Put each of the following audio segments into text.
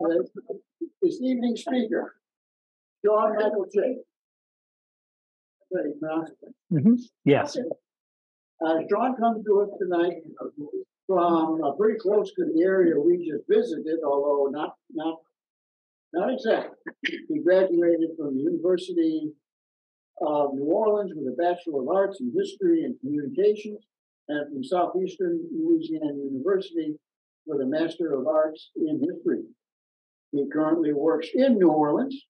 This evening speaker, Sean Michael Chick. Yes. Sean comes to us tonight from pretty close to the area we just visited, although not exactly. He graduated from the University of New Orleans with a Bachelor of Arts in History and Communications, and from Southeastern Louisiana University with a Master of Arts in History. He currently works in New Orleans,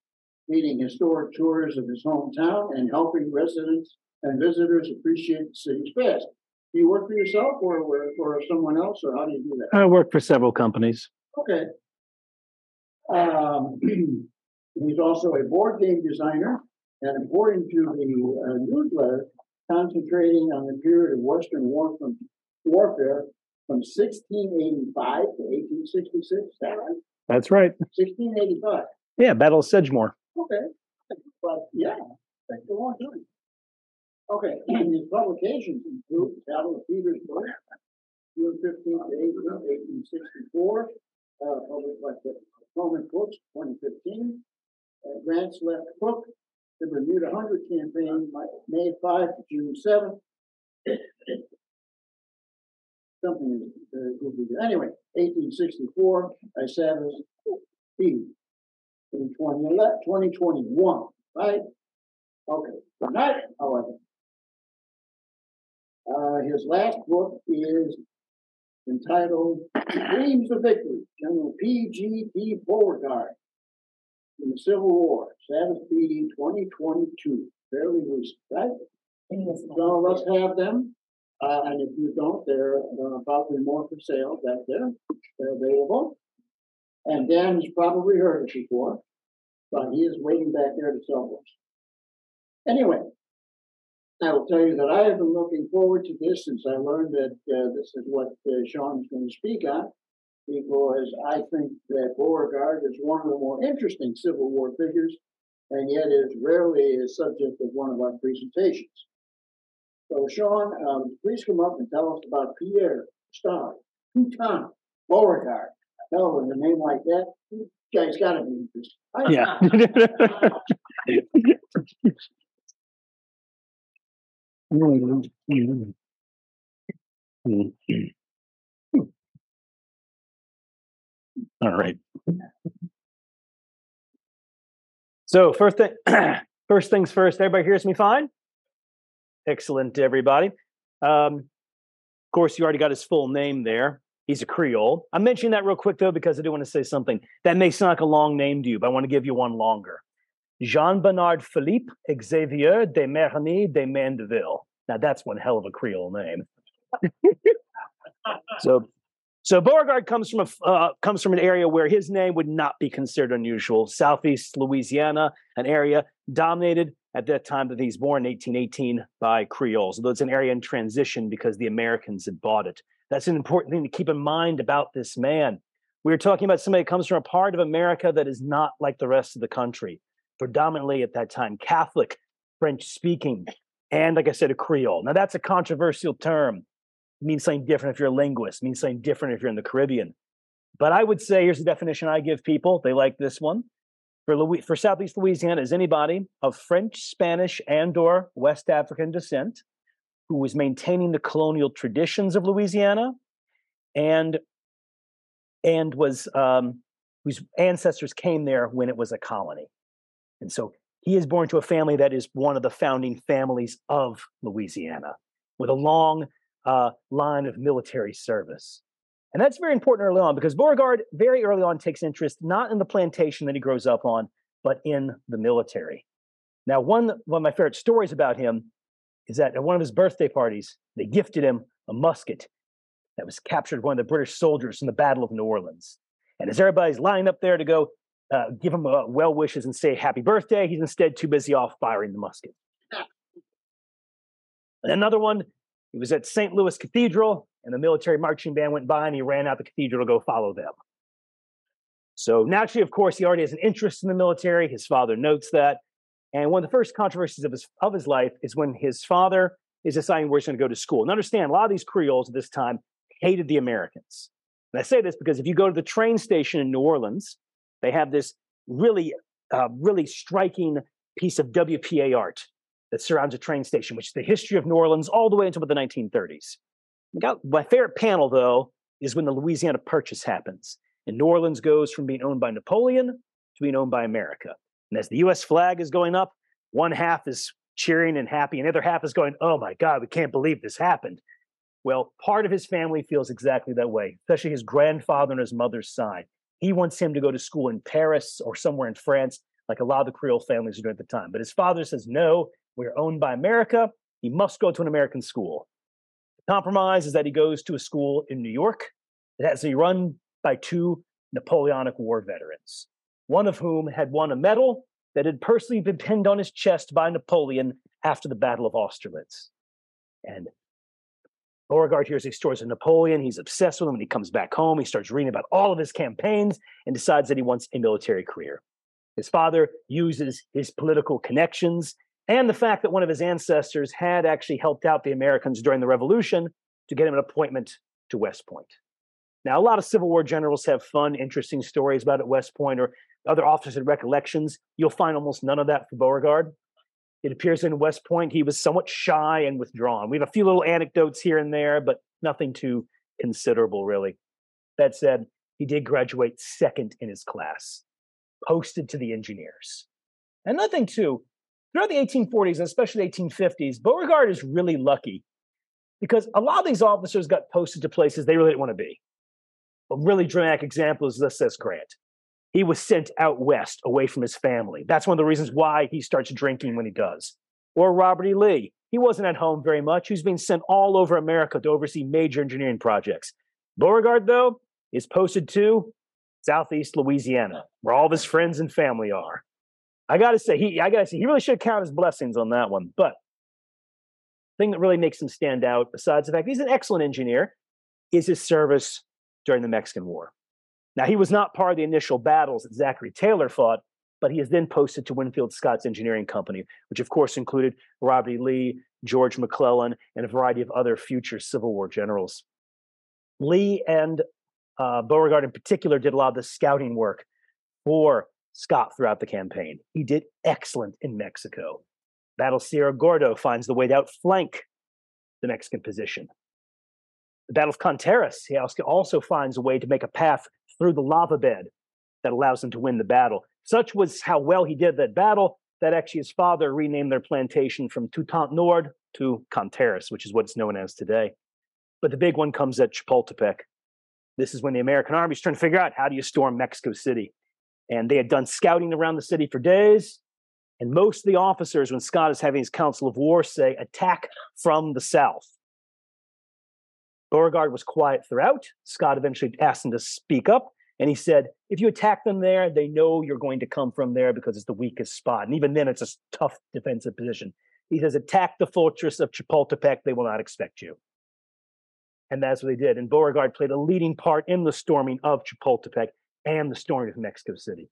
leading historic tours of his hometown and helping residents and visitors appreciate the city's past. Do you work for yourself or someone else, or how do you do that? I work for several companies. Okay. He's also a board game designer, and according to the newsletter, concentrating on the period of Western warfare from 1685 to 1866. Is that right? That's right. 1685. Yeah, Battle of Sedgemoor. Okay. But yeah, that's a long time. Okay, and his publications include Battle of Petersburg, June 15th to 1864, published by the Potomac Books, 2015, Grant's Left Hook, the Bermuda Hundred Campaign, May 5 to June 7th. Something is goofy. Anyway, 1864 by Savas Beatie in 2021, right? Okay, tonight, however, his last book is entitled Dreams of Victory, General P.G.T. Beauregard in the Civil War, Savas Beatie 2022, fairly recent, right? So let's have them. And if you don't, they're probably more for sale back there. They're available. And Dan has probably heard it before, but he is waiting back there to sell books. Anyway, I will tell you that I have been looking forward to this since I learned that this is what Sean's going to speak on, because I think that Beauregard is one of the more interesting Civil War figures, and yet is rarely a subject of one of our presentations. So, Sean, please come up and tell us about Pierre Gustav Toutant Beauregard. Hell, with a name like that, you guys got to be interested. Yeah. All right. So first things first. Everybody hears me fine? Excellent to everybody. Of course, you already got his full name there. He's a Creole. I'm mentioning that real quick, though, because I do want to say something. That may sound like a long name to you, but I want to give you one longer. Jean Bernard Philippe Xavier de Merny de Mandeville. Now, that's one hell of a Creole name. So Beauregard comes from an area where his name would not be considered unusual. Southeast Louisiana, an area dominated at that time that he's born, 1818, by Creoles. Although it's an area in transition because the Americans had bought it. That's an important thing to keep in mind about this man. We're talking about somebody that comes from a part of America that is not like the rest of the country, predominantly at that time Catholic, French-speaking, and like I said, a Creole. Now that's a controversial term. It means something different if you're a linguist. It means something different if you're in the Caribbean. But I would say, here's the definition I give people. They like this one. For Southeast Louisiana is anybody of French, Spanish, and or West African descent who was maintaining the colonial traditions of Louisiana, and was whose ancestors came there when it was a colony. And so he is born to a family that is one of the founding families of Louisiana, with a long line of military service. And that's very important early on, because Beauregard very early on takes interest not in the plantation that he grows up on, but in the military. Now, one of my favorite stories about him is that at one of his birthday parties, they gifted him a musket that was captured by one of the British soldiers in the Battle of New Orleans. And as everybody's lining up there to go give him well wishes and say happy birthday, he's instead too busy off firing the musket. And another one, he was at St. Louis Cathedral, and the military marching band went by, and he ran out the cathedral to go follow them. So naturally, of course, he already has an interest in the military. His father notes that. And one of the first controversies of his life is when his father is deciding where he's going to go to school. And understand, a lot of these Creoles at this time hated the Americans. And I say this because if you go to the train station in New Orleans, They have this really, really striking piece of WPA art that surrounds a train station, which is the history of New Orleans all the way until about the 1930s. My favorite panel, though, is when the Louisiana Purchase happens. And New Orleans goes from being owned by Napoleon to being owned by America. And as the U.S. flag is going up, one half is cheering and happy, and the other half is going, oh my God, we can't believe this happened. Well, part of his family feels exactly that way, especially his grandfather and his mother's side. He wants him to go to school in Paris or somewhere in France, like a lot of the Creole families did at the time. But his father says, no, we're owned by America. He must go to an American school. The compromise is that he goes to a school in New York that has to be run by two Napoleonic War veterans, one of whom had won a medal that had personally been pinned on his chest by Napoleon after the Battle of Austerlitz. And Beauregard hears these stories of Napoleon. He's obsessed with him. When he comes back home, he starts reading about all of his campaigns and decides that he wants a military career. His father uses his political connections and the fact that one of his ancestors had actually helped out the Americans during the Revolution to get him an appointment to West Point. Now, a lot of Civil War generals have fun, interesting stories about at West Point or other officers and recollections. You'll find almost none of that for Beauregard. It appears in West Point he was somewhat shy and withdrawn. We have a few little anecdotes here and there, but nothing too considerable, really. That said, he did graduate second in his class, posted to the engineers. And another thing, too, throughout the 1840s, and especially 1850s, Beauregard is really lucky because a lot of these officers got posted to places they really didn't want to be. A really dramatic example is Ulysses Grant. He was sent out west, away from his family. That's one of the reasons why he starts drinking when he does. Or Robert E. Lee. He wasn't at home very much. He's been sent all over America to oversee major engineering projects. Beauregard, though, is posted to southeast Louisiana, where all of his friends and family are. I gotta say, he really should count his blessings on that one. But the thing that really makes him stand out, besides the fact he's an excellent engineer, is his service during the Mexican War. Now, he was not part of the initial battles that Zachary Taylor fought, but he is then posted to Winfield Scott's engineering company, which of course included Robert E. Lee, George McClellan, and a variety of other future Civil War generals. Lee and Beauregard in particular did a lot of the scouting work for Scott throughout the campaign. He did excellent in Mexico. Battle of Cerro Gordo finds the way to outflank the Mexican position. The Battle of Contreras, he also finds a way to make a path through the lava bed that allows him to win the battle. Such was how well he did that battle that actually his father renamed their plantation from Toutant Nord to Contreras, which is what it's known as today. But the big one comes at Chapultepec. This is when the American army is trying to figure out how do you storm Mexico City. And they had done scouting around the city for days. And most of the officers, when Scott is having his council of war, say, attack from the south. Beauregard was quiet throughout. Scott eventually asked him to speak up, and he said, if you attack them there, they know you're going to come from there because it's the weakest spot. And even then, it's a tough defensive position. He says, attack the fortress of Chapultepec. They will not expect you. And that's what they did. And Beauregard played a leading part in the storming of Chapultepec and the storming of Mexico City.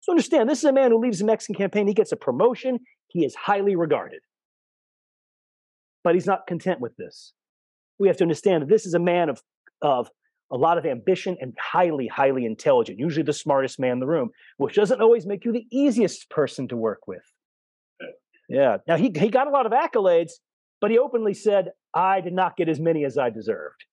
So understand, this is a man who leaves the Mexican campaign. He gets a promotion. He is highly regarded. But he's not content with this. We have to understand that this is a man of a lot of ambition and highly, highly intelligent, usually the smartest man in the room, which doesn't always make you the easiest person to work with. Yeah. Now, he got a lot of accolades, but he openly said, I did not get as many as I deserved.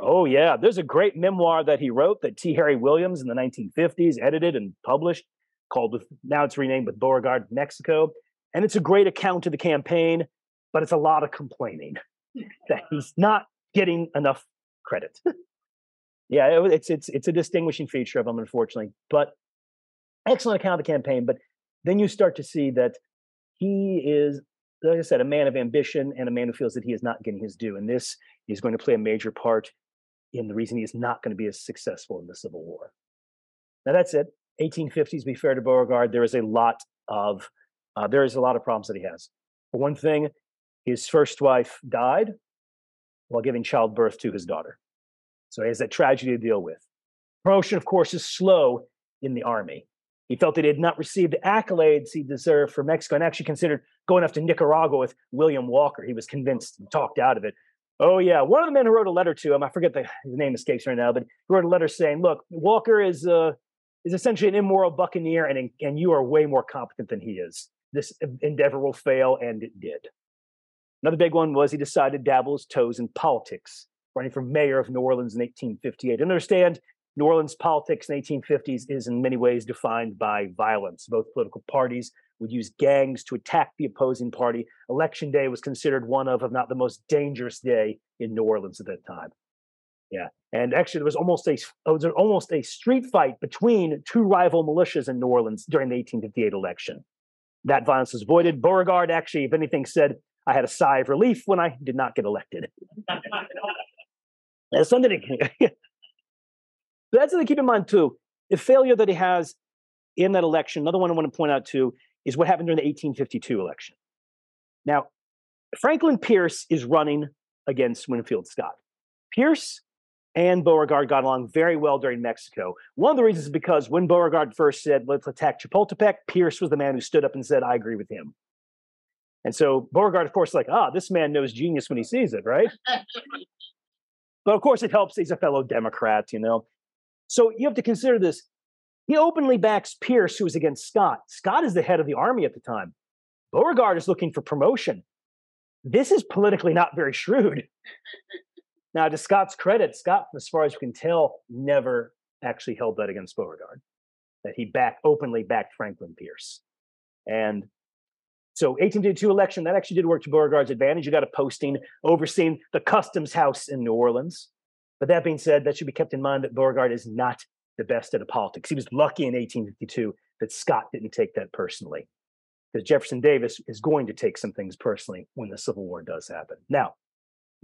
Oh, yeah. There's a great memoir that he wrote that T. Harry Williams in the 1950s edited and published called, now it's renamed with Beauregard, Mexico. And it's a great account of the campaign, but it's a lot of complaining that he's not getting enough credit. Yeah, it's a distinguishing feature of him, unfortunately. But excellent account of the campaign. But then you start to see that he is, like I said, a man of ambition and a man who feels that he is not getting his due. And this is going to play a major part in the reason he is not going to be as successful in the Civil War. Now, that's it. 1850s, be fair to Beauregard, there is a lot of problems that he has. For one thing, his first wife died while giving childbirth to his daughter. So he has that tragedy to deal with. Promotion, of course, is slow in the army. He felt that he had not received the accolades he deserved for Mexico and actually considered going off to Nicaragua with William Walker. He was convinced and talked out of it. Oh, yeah. One of the men who wrote a letter to him, I forget the name escapes right now, but he wrote a letter saying, look, Walker is is essentially an immoral buccaneer, and you are way more competent than he is. This endeavor will fail, and it did. Another big one was he decided to dabble his toes in politics, running for mayor of New Orleans in 1858. And understand, New Orleans politics in the 1850s is in many ways defined by violence. Both political parties would use gangs to attack the opposing party. Election day was considered one of, if not the most dangerous day in New Orleans at that time. Yeah, and actually there was almost a street fight between two rival militias in New Orleans during the 1858 election. That violence was avoided. Beauregard actually, if anything, said, "I had a sigh of relief when I did not get elected." That's something to that's something to keep in mind too. The failure that he has in that election, another one I want to point out too, is what happened during the 1852 election. Now, Franklin Pierce is running against Winfield Scott. Pierce and Beauregard got along very well during Mexico. One of the reasons is because when Beauregard first said, "Let's attack Chapultepec," Pierce was the man who stood up and said, "I agree with him." And so Beauregard, of course, is like, ah, this man knows genius when he sees it, right? But of course it helps. He's a fellow Democrat, you know. So you have to consider this. He openly backs Pierce, who is against Scott. Scott is the head of the army at the time. Beauregard is looking for promotion. This is politically not very shrewd. Now, to Scott's credit, Scott, as far as you can tell, never actually held that against Beauregard, that he openly backed Franklin Pierce. And so 1852 election, that actually did work to Beauregard's advantage. You got a posting overseeing the customs house in New Orleans. But that being said, that should be kept in mind that Beauregard is not the best at the politics. He was lucky in 1852 that Scott didn't take that personally, because Jefferson Davis is going to take some things personally when the Civil War does happen. Now,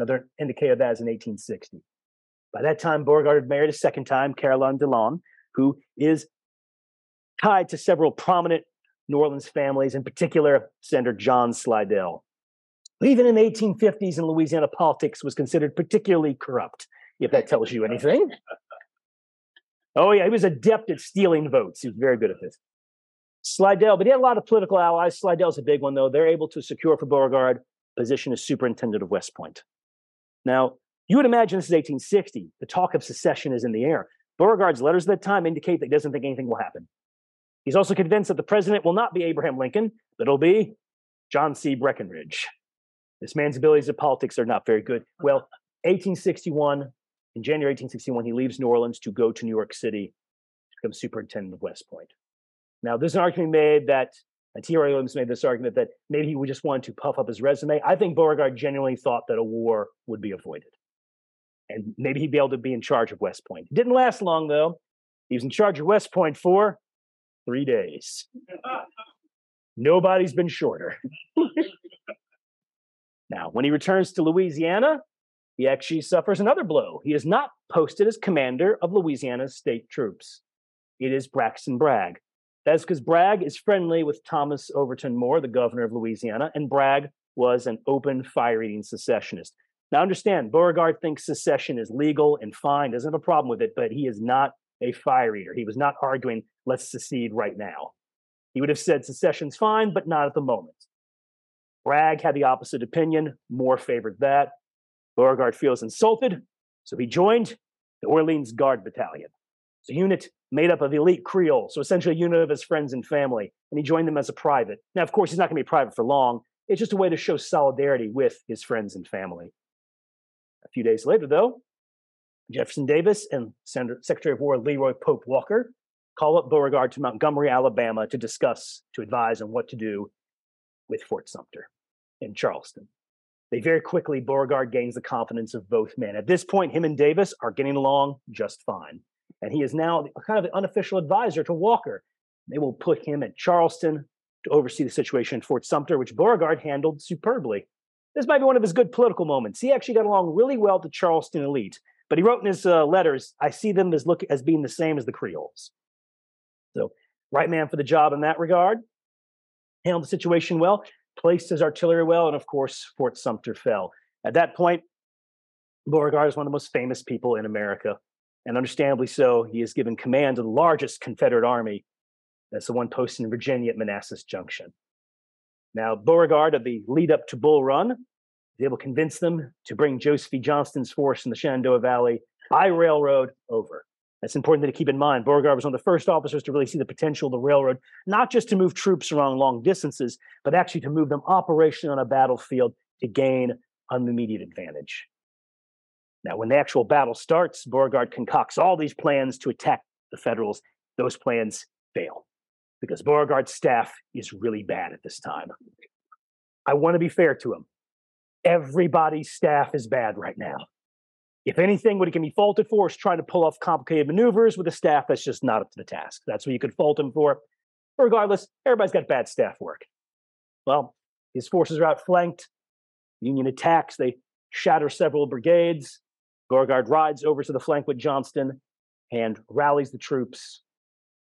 another indicator of that is in 1860. By that time, Beauregard had married a second time, Caroline Dillon, who is tied to several prominent New Orleans families, in particular, Senator John Slidell, who even in the 1850s in Louisiana politics was considered particularly corrupt, if that tells you anything. Oh, yeah, he was adept at stealing votes. He was very good at this. Slidell, but he had a lot of political allies. Slidell's a big one, though. They're able to secure for Beauregard position as superintendent of West Point. Now, you would imagine this is 1860. The talk of secession is in the air. Beauregard's letters at that time indicate that he doesn't think anything will happen. He's also convinced that the president will not be Abraham Lincoln, but it'll be John C. Breckinridge. This man's abilities in politics are not very good. Well, in January 1861, he leaves New Orleans to go to New York City to become superintendent of West Point. Now, there's an argument made that, and T. Harry Williams made this argument that maybe he just wanted to puff up his resume. I think Beauregard genuinely thought that a war would be avoided, and maybe he'd be able to be in charge of West Point. It didn't last long, though. He was in charge of West Point for 3 days. Nobody's been shorter. Now, when he returns to Louisiana, he actually suffers another blow. He is not posted as commander of Louisiana's state troops. It is Braxton Bragg. That's because Bragg is friendly with Thomas Overton Moore, the governor of Louisiana, and Bragg was an open, fire-eating secessionist. Now understand, Beauregard thinks secession is legal and fine, doesn't have a problem with it, but he is not a fire-eater. He was not arguing, let's secede right now. He would have said secession's fine, but not at the moment. Bragg had the opposite opinion. Moore favored that. Beauregard feels insulted, so he joined the Orleans Guard Battalion. It's a unit made up of elite Creoles, so essentially a unit of his friends and family, and he joined them as a private. Now, of course, he's not going to be private for long. It's just a way to show solidarity with his friends and family. A few days later, though, Jefferson Davis and Secretary of War Leroy Pope Walker call up Beauregard to Montgomery, Alabama, to advise on what to do with Fort Sumter in Charleston. Very quickly, Beauregard gains the confidence of both men. At this point, him and Davis are getting along just fine. And he is now kind of an unofficial advisor to Walker. They will put him at Charleston to oversee the situation in Fort Sumter, which Beauregard handled superbly. This might be one of his good political moments. He actually got along really well with the Charleston elite. But he wrote in his letters, I see them as being the same as the Creoles. So, right man for the job in that regard. Handled the situation well. Placed his artillery well, and of course, Fort Sumter fell. At that point, Beauregard is one of the most famous people in America, and understandably so. He is given command of the largest Confederate army. That's the one posted in Virginia at Manassas Junction. Now, Beauregard, at the lead up to Bull Run, is able to convince them to bring Joseph E. Johnston's force in the Shenandoah Valley by railroad over. That's important to keep in mind. Beauregard was one of the first officers to really see the potential of the railroad, not just to move troops around long distances, but actually to move them operationally on a battlefield to gain an immediate advantage. Now, when the actual battle starts, Beauregard concocts all these plans to attack the Federals. Those plans fail because Beauregard's staff is really bad at this time. I want to be fair to him. Everybody's staff is bad right now. If anything, what he can be faulted for is trying to pull off complicated maneuvers with a staff that's just not up to the task. That's what you could fault him for. Regardless, everybody's got bad staff work. Well, his forces are outflanked. Union attacks. They shatter several brigades. Beauregard rides over to the flank with Johnston and rallies the troops,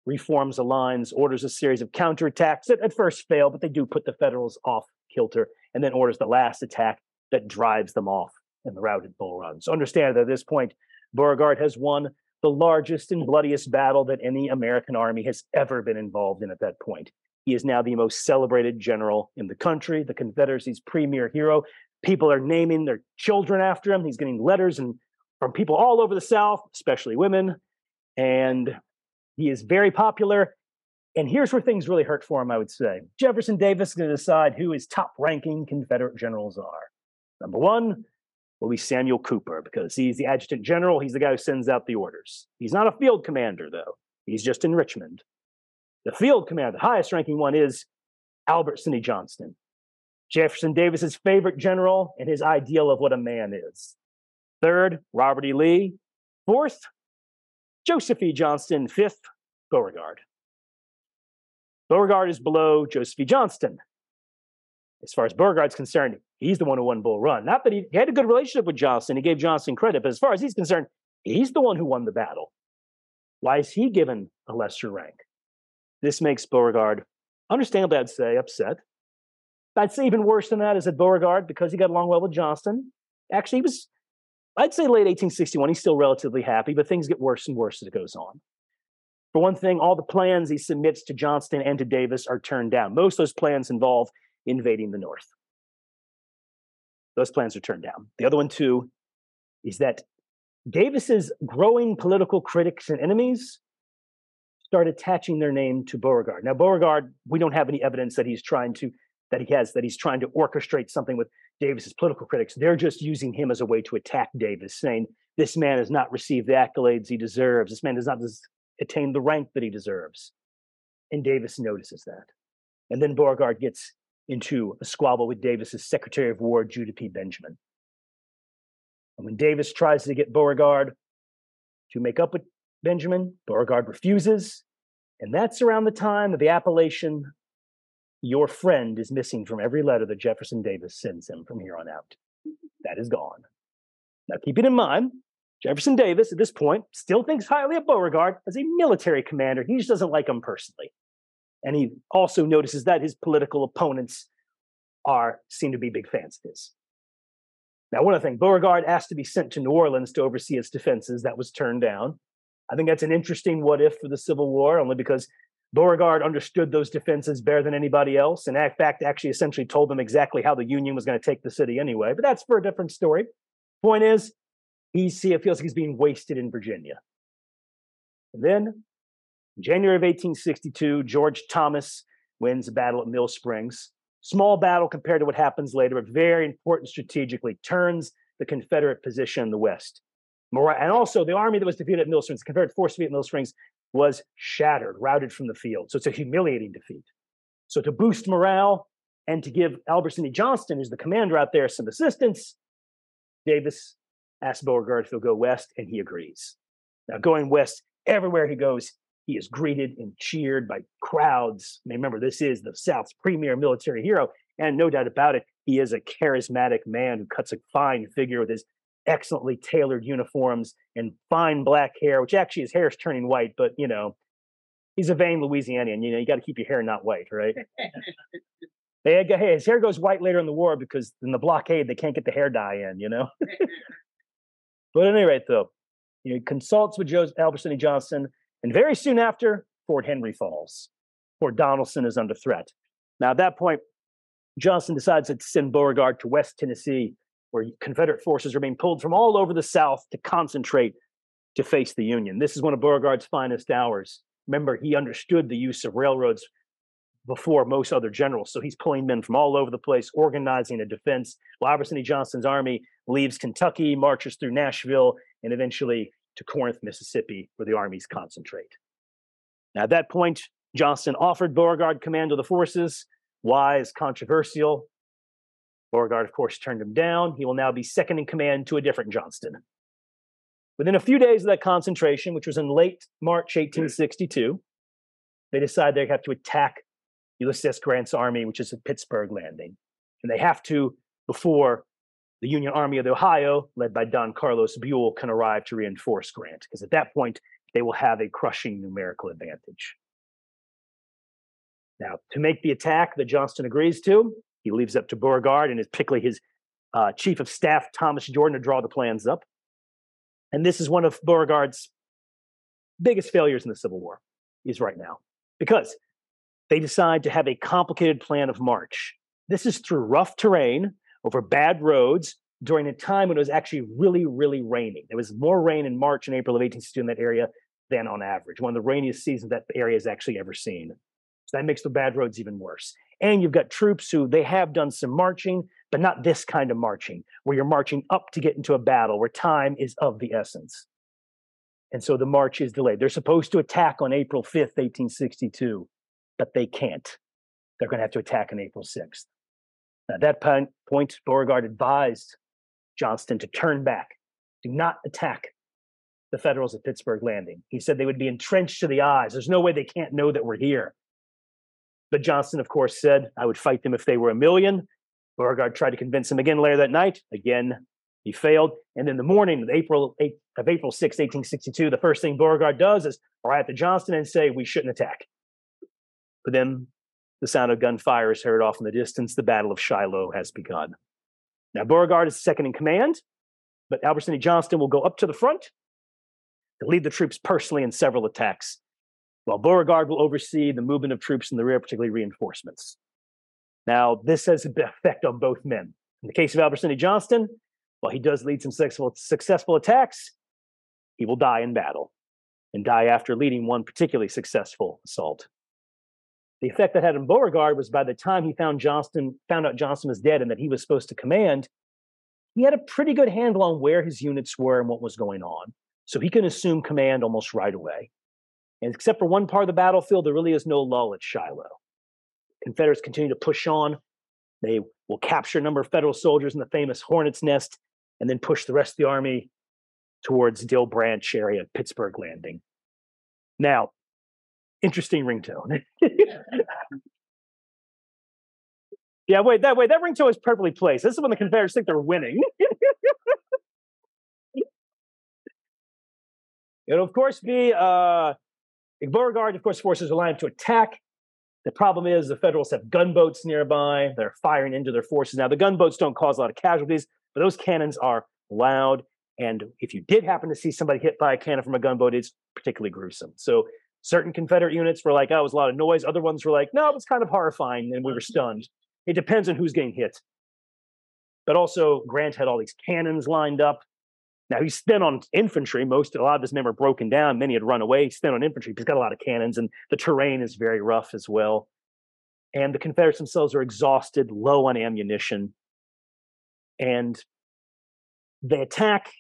reforms the lines, orders a series of counterattacks that at first fail, but they do put the Federals off kilter, and then orders the last attack that drives them off in the routed Bull Run. So understand that at this point, Beauregard has won the largest and bloodiest battle that any American army has ever been involved in at that point. He is now the most celebrated general in the country, the Confederacy's premier hero. People are naming their children after him. He's getting letters from people all over the South, especially women. And he is very popular. And here's where things really hurt for him, I would say. Jefferson Davis is going to decide who his top-ranking Confederate generals are. Number one will be Samuel Cooper, because he's the adjutant general. He's the guy who sends out the orders. He's not a field commander, though. He's just in Richmond. The field commander, the highest-ranking one, is Albert Sidney Johnston, Jefferson Davis's favorite general and his ideal of what a man is. Third, Robert E. Lee. Fourth, Joseph E. Johnston. Fifth, Beauregard. Beauregard is below Joseph E. Johnston. As far as Beauregard's concerned, he's the one who won Bull Run. Not that he had a good relationship with Johnston. He gave Johnston credit, but as far as he's concerned, he's the one who won the battle. Why is he given a lesser rank? This makes Beauregard, understandably, I'd say, upset. I'd say even worse than that is that Beauregard, because he got along well with Johnston, actually he was, I'd say late 1861, he's still relatively happy, but things get worse and worse as it goes on. For one thing, all the plans he submits to Johnston and to Davis are turned down. Most of those plans involve invading the North. Those plans are turned down. The other one, too, is that Davis's growing political critics and enemies start attaching their name to Beauregard. Now, Beauregard, we don't have any evidence that he's trying to orchestrate something with Davis's political critics. They're just using him as a way to attack Davis, saying this man has not received the accolades he deserves. This man does not attain the rank that he deserves. And Davis notices that. And then Beauregard gets into a squabble with Davis's Secretary of War, Judah P. Benjamin. And when Davis tries to get Beauregard to make up with Benjamin, Beauregard refuses. And that's around the time of the appellation, "Your friend," is missing from every letter that Jefferson Davis sends him from here on out. That is gone. Now, keep it in mind, Jefferson Davis at this point still thinks highly of Beauregard as a military commander. He just doesn't like him personally. And he also notices that his political opponents seem to be big fans of his. Now, one other thing, Beauregard asked to be sent to New Orleans to oversee its defenses. That was turned down. I think that's an interesting what if for the Civil War, only because Beauregard understood those defenses better than anybody else, and in fact, actually essentially told them exactly how the Union was going to take the city anyway. But that's for a different story. Point is, he feels like he's being wasted in Virginia. And then, in January of 1862, George Thomas wins a battle at Mill Springs. Small battle compared to what happens later, but very important strategically. Turns the Confederate position in the West. And also, the army that was defeated at Mill Springs, the Confederate force defeated at Mill Springs, was shattered, routed from the field. So it's a humiliating defeat. So to boost morale and to give Albert Sidney Johnston, who's the commander out there, some assistance, Davis asks Beauregard if he'll go west, and he agrees. Now, going west, everywhere he goes, he is greeted and cheered by crowds. I mean, remember, this is the South's premier military hero, and no doubt about it, he is a charismatic man who cuts a fine figure with his excellently tailored uniforms and fine black hair, which actually his hair is turning white, but you know, he's a vain Louisianian, you know, you got to keep your hair not white, right? Hey, his hair goes white later in the war because in the blockade, they can't get the hair dye in, you know? But at any rate, though, he consults with Albert Sidney Johnston, and very soon after, Fort Henry falls. Fort Donelson is under threat. Now, at that point, Johnston decides to send Beauregard to West Tennessee, where Confederate forces are being pulled from all over the South to concentrate to face the Union. This is one of Beauregard's finest hours. Remember, he understood the use of railroads before most other generals. So he's pulling men from all over the place, organizing a defense. Robert E. Johnston's army leaves Kentucky, marches through Nashville, and eventually to Corinth, Mississippi, where the armies concentrate. Now, at that point, Johnston offered Beauregard command of the forces. Why is controversial? Beauregard, of course, turned him down. He will now be second in command to a different Johnston. Within a few days of that concentration, which was in late March 1862, they decide they have to attack Ulysses Grant's army, which is at Pittsburg Landing. And they have to before the Union Army of the Ohio, led by Don Carlos Buell, can arrive to reinforce Grant, because at that point, they will have a crushing numerical advantage. Now, to make the attack that Johnston agrees to, he leaves up to Beauregard and particularly his chief of staff, Thomas Jordan, to draw the plans up. And this is one of Beauregard's biggest failures in the Civil War, is right now, because they decide to have a complicated plan of march. This is through rough terrain, over bad roads, during a time when it was actually really, really raining. There was more rain in March and April of 1862 in that area than on average. One of the rainiest seasons that area has actually ever seen. So that makes the bad roads even worse. And you've got troops who they have done some marching, but not this kind of marching, where you're marching up to get into a battle, where time is of the essence. And so the march is delayed. They're supposed to attack on April 5th, 1862, but they can't. They're going to have to attack on April 6th. At that point, Beauregard advised Johnston to turn back. Do not attack the Federals at Pittsburg Landing. He said they would be entrenched to the eyes. There's no way they can't know that we're here. But Johnston, of course, said, I would fight them if they were a million. Beauregard tried to convince him again later that night. Again, he failed. And in the morning of April 6, 1862, the first thing Beauregard does is arrive to Johnston and say, we shouldn't attack. But then the sound of gunfire is heard off in the distance. The Battle of Shiloh has begun. Now, Beauregard is second in command, but Albert Sidney Johnston will go up to the front to lead the troops personally in several attacks, while Beauregard will oversee the movement of troops in the rear, particularly reinforcements. Now, this has an effect on both men. In the case of Albert Sidney Johnston, while he does lead some successful attacks, he will die in battle and die after leading one particularly successful assault. The effect that had on Beauregard was by the time he found out Johnston was dead and that he was supposed to command, he had a pretty good handle on where his units were and what was going on. So he can assume command almost right away. And except for one part of the battlefield, there really is no lull at Shiloh. Confederates continue to push on. They will capture a number of Federal soldiers in the famous Hornet's Nest and then push the rest of the army towards Dill Branch area, Pittsburg Landing. Now, interesting ringtone. Yeah, wait, that ringtone is perfectly placed. This is when the Confederates think they're winning. It'll, of course, be Beauregard, of course, forces aligned to attack. The problem is the Federals have gunboats nearby. They're firing into their forces. Now, the gunboats don't cause a lot of casualties, but those cannons are loud. And if you did happen to see somebody hit by a cannon from a gunboat, it's particularly gruesome. So certain Confederate units were like, oh, it was a lot of noise. Other ones were like, no, it was kind of horrifying, and we were stunned. It depends on who's getting hit. But also, Grant had all these cannons lined up. Now, he's thin on infantry. A lot of his men were broken down. Many had run away. He's thin on infantry. He's got a lot of cannons, and the terrain is very rough as well. And the Confederates themselves are exhausted, low on ammunition. And they attack.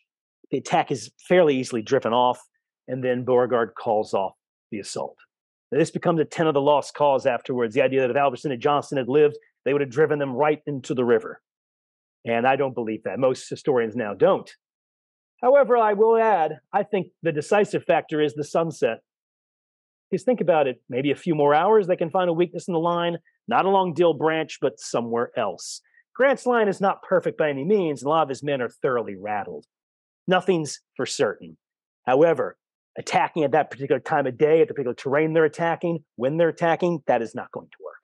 The attack is fairly easily driven off, and then Beauregard calls off the assault. Now, this becomes a tenet of the lost cause afterwards, the idea that if Albert Sidney Johnston had lived, they would have driven them right into the river. And I don't believe that. Most historians now don't. However, I will add, I think the decisive factor is the sunset. Because think about it, maybe a few more hours, they can find a weakness in the line, not along Dill Branch, but somewhere else. Grant's line is not perfect by any means, and a lot of his men are thoroughly rattled. Nothing's for certain. However, attacking at that particular time of day, at the particular terrain they're attacking, when they're attacking, that is not going to work.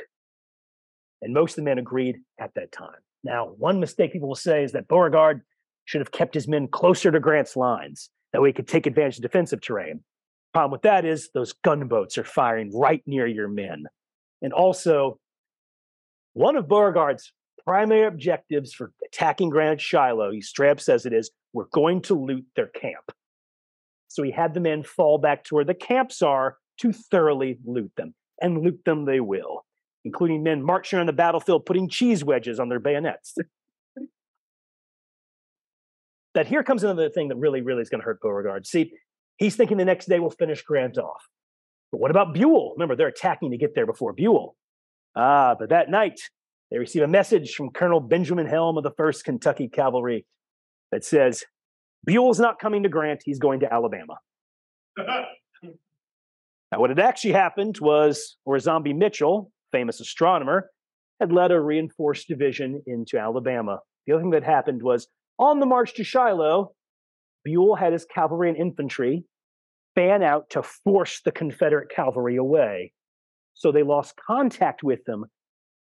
And most of the men agreed at that time. Now, one mistake people will say is that Beauregard should have kept his men closer to Grant's lines. That way he could take advantage of defensive terrain. Problem with that is those gunboats are firing right near your men. And also, one of Beauregard's primary objectives for attacking Grant at Shiloh, he straight up says it is, we're going to loot their camp. So he had the men fall back to where the camps are to thoroughly loot them. And loot them they will, including men marching on the battlefield, putting cheese wedges on their bayonets. That here comes another thing that really, really is going to hurt Beauregard. See, he's thinking the next day we'll finish Grant off. But what about Buell? Remember, they're attacking to get there before Buell. Ah, but that night, they receive a message from Colonel Benjamin Helm of the 1st Kentucky Cavalry that says, Buell's not coming to Grant, he's going to Alabama. Now, what had actually happened was Zombie Mitchell, famous astronomer, had led a reinforced division into Alabama. The other thing that happened was, on the march to Shiloh, Buell had his cavalry and infantry fan out to force the Confederate cavalry away. So they lost contact with them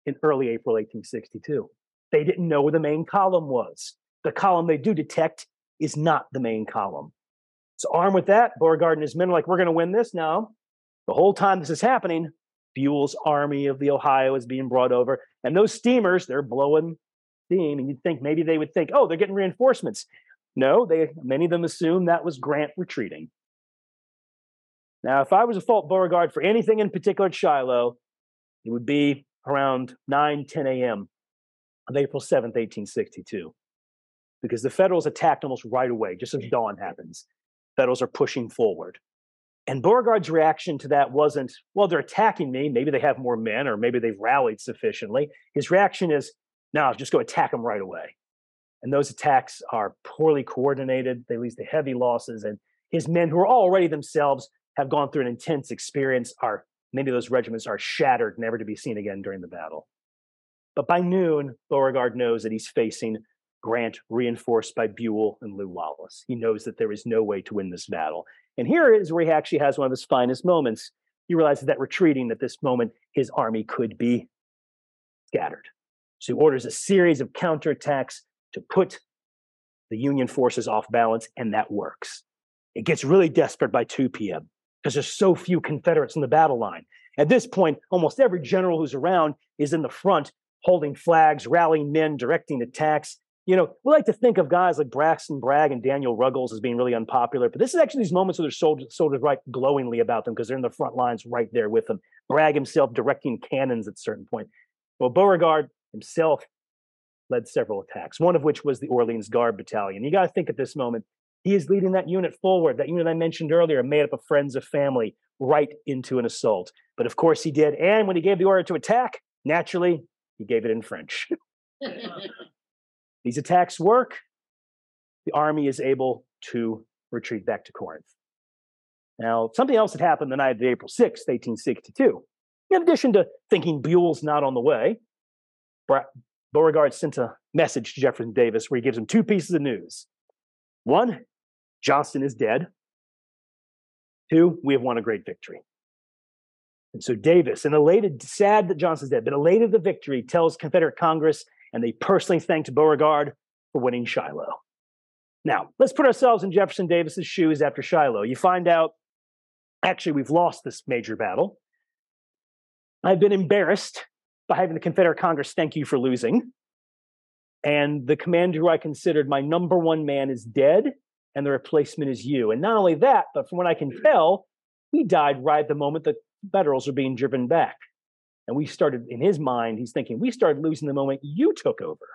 in early April 1862. They didn't know where the main column was. The column they do detect is not the main column. So armed with that, Beauregard and his men are like, we're going to win this now. The whole time this is happening, Buell's Army of the Ohio is being brought over. And those steamers, they're blowing steam. And you'd think maybe they would think, oh, they're getting reinforcements. No, many of them assume that was Grant retreating. Now, if I was to fault Beauregard for anything in particular at Shiloh, it would be around 9–10 a.m. of April 7th, 1862. Because the Federals attacked almost right away, just as dawn happens. Federals are pushing forward. And Beauregard's reaction to that wasn't, well, they're attacking me. Maybe they have more men, or maybe they've rallied sufficiently. His reaction is, no, I'll just go attack them right away. And those attacks are poorly coordinated. They lead to heavy losses. And his men, who are already themselves, have gone through an intense experience. Many of those regiments are shattered, never to be seen again during the battle. But by noon, Beauregard knows that he's facing Grant reinforced by Buell and Lew Wallace. He knows that there is no way to win this battle. And here is where he actually has one of his finest moments. He realizes that retreating at this moment, his army could be scattered. So he orders a series of counterattacks to put the Union forces off balance, and that works. It gets really desperate by 2 p.m. because there's so few Confederates in the battle line. At this point, almost every general who's around is in the front, holding flags, rallying men, directing attacks. You know, we like to think of guys like Braxton Bragg and Daniel Ruggles as being really unpopular, but this is actually these moments where they're soldiers write glowingly about them because they're in the front lines right there with them. Bragg himself directing cannons at a certain point. Well, Beauregard himself led several attacks, one of which was the Orleans Guard Battalion. You got to think at this moment, he is leading that unit forward, that unit I mentioned earlier, made up of friends of family, right into an assault. But of course he did. And when he gave the order to attack, naturally, he gave it in French. These attacks work. The army is able to retreat back to Corinth. Now, something else had happened the night of April 6th, 1862. In addition to thinking Buell's not on the way, Beauregard sent a message to Jefferson Davis where he gives him two pieces of news. One, Johnston is dead. Two, we have won a great victory. And so Davis, sad that Johnston's dead, but elated of the victory, tells Confederate Congress, and they personally thanked Beauregard for winning Shiloh. Now, let's put ourselves in Jefferson Davis's shoes after Shiloh. You find out, actually, we've lost this major battle. I've been embarrassed by having the Confederate Congress thank you for losing. And the commander who I considered my number one man is dead, and the replacement is you. And not only that, but from what I can tell, he died right at the moment the Federals are being driven back. And we started, in his mind, he's thinking, we started losing the moment you took over.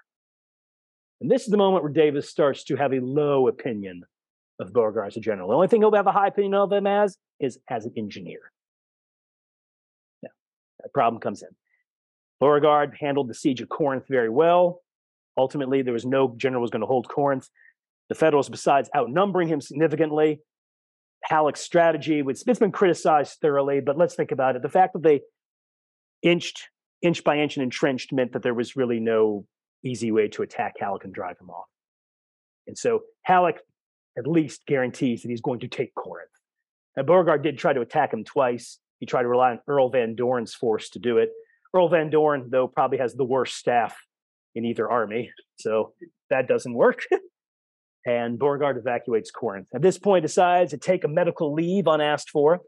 And this is the moment where Davis starts to have a low opinion of Beauregard as a general. The only thing he'll have a high opinion of him as is as an engineer. Yeah, that problem comes in. Beauregard handled the siege of Corinth very well. Ultimately, there was no general who was going to hold Corinth. The Federals, besides outnumbering him significantly, Halleck's strategy, it's been criticized thoroughly, but let's think about it. The fact that they inch by inch and entrenched meant that there was really no easy way to attack Halleck and drive him off. And so Halleck at least guarantees that he's going to take Corinth. Now, Beauregard did try to attack him twice. He tried to rely on Earl Van Dorn's force to do it. Earl Van Dorn, though, probably has the worst staff in either army, so that doesn't work. And Beauregard evacuates Corinth. At this point, decides to take a medical leave unasked for.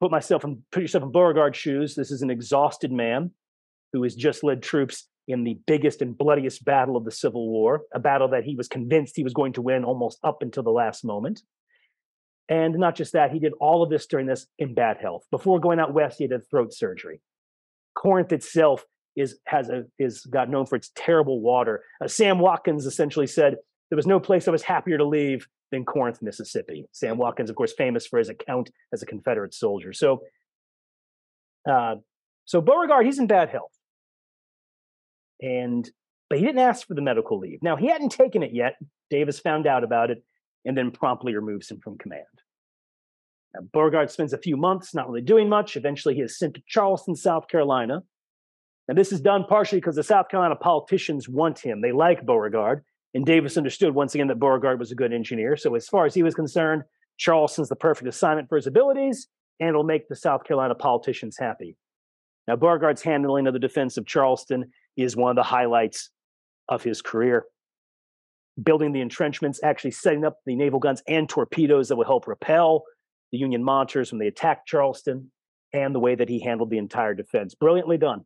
Put yourself in Beauregard's shoes. This is an exhausted man who has just led troops in the biggest and bloodiest battle of the Civil War, a battle that he was convinced he was going to win almost up until the last moment. And not just that, he did all of this during this in bad health. Before going out west, he had a throat surgery. Corinth itself got known for its terrible water. Sam Watkins essentially said, there was no place I was happier to leave than Corinth, Mississippi. Sam Watkins, of course, famous for his account as a Confederate soldier. So Beauregard, he's in bad health. But he didn't ask for the medical leave. Now, he hadn't taken it yet. Davis found out about it and then promptly removes him from command. Now, Beauregard spends a few months not really doing much. Eventually, he is sent to Charleston, South Carolina. And this is done partially because the South Carolina politicians want him. They like Beauregard. And Davis understood once again that Beauregard was a good engineer. So as far as he was concerned, Charleston's the perfect assignment for his abilities, and it'll make the South Carolina politicians happy. Now, Beauregard's handling of the defense of Charleston is one of the highlights of his career. Building the entrenchments, actually setting up the naval guns and torpedoes that will help repel the Union monitors when they attacked Charleston, and the way that he handled the entire defense. Brilliantly done.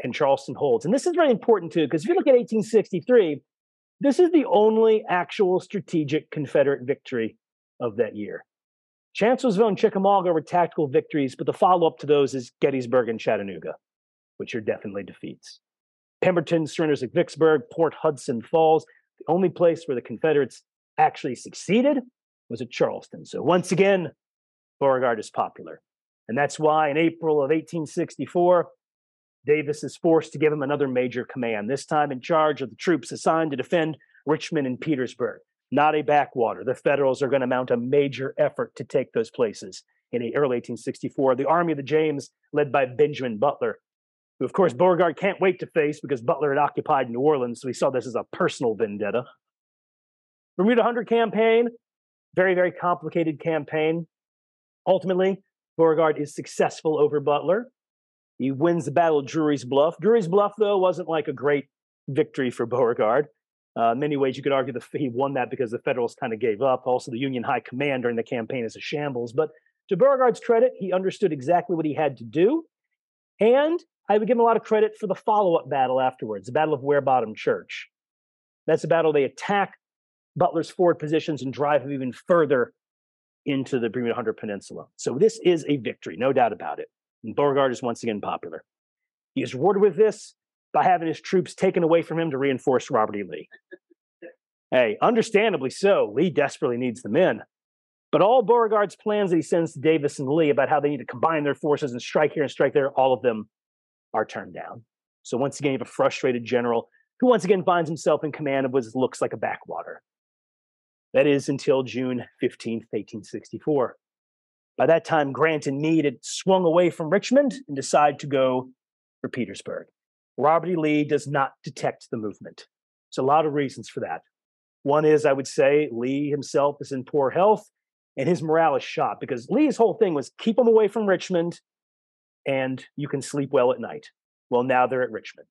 And Charleston holds. And this is very important, too, because if you look at 1863, this is the only actual strategic Confederate victory of that year. Chancellorsville and Chickamauga were tactical victories, but the follow-up to those is Gettysburg and Chattanooga, which are definitely defeats. Pemberton surrenders at Vicksburg, Port Hudson Falls. The only place where the Confederates actually succeeded was at Charleston. So once again, Beauregard is popular. And that's why in April of 1864, Davis is forced to give him another major command, this time in charge of the troops assigned to defend Richmond and Petersburg. Not a backwater. The Federals are going to mount a major effort to take those places. In early 1864, the Army of the James, led by Benjamin Butler, who, of course, Beauregard can't wait to face because Butler had occupied New Orleans, so he saw this as a personal vendetta. Bermuda Hundred Campaign, very, very complicated campaign. Ultimately, Beauregard is successful over Butler. He wins the Battle of Drury's Bluff. Drury's Bluff, though, wasn't like a great victory for Beauregard. In many ways, you could argue that he won that because the Federals kind of gave up. Also, the Union High Command during the campaign is a shambles. But to Beauregard's credit, he understood exactly what he had to do. And I would give him a lot of credit for the follow-up battle afterwards, the Battle of Warebottom Church. That's a battle they attack Butler's forward positions and drive him even further into the Bermuda Hundred Peninsula. So this is a victory, no doubt about it. And Beauregard is once again popular. He is rewarded with this by having his troops taken away from him to reinforce Robert E. Lee. Hey, understandably so. Lee desperately needs the men. But all Beauregard's plans that he sends to Davis and Lee about how they need to combine their forces and strike here and strike there, all of them are turned down. So once again, you have a frustrated general who once again finds himself in command of what looks like a backwater. That is until June 15th, 1864. By that time, Grant and Meade had swung away from Richmond and decide to go for Petersburg. Robert E. Lee does not detect the movement. There's a lot of reasons for that. One is, I would say, Lee himself is in poor health and his morale is shot because Lee's whole thing was keep them away from Richmond and you can sleep well at night. Well, now they're at Richmond,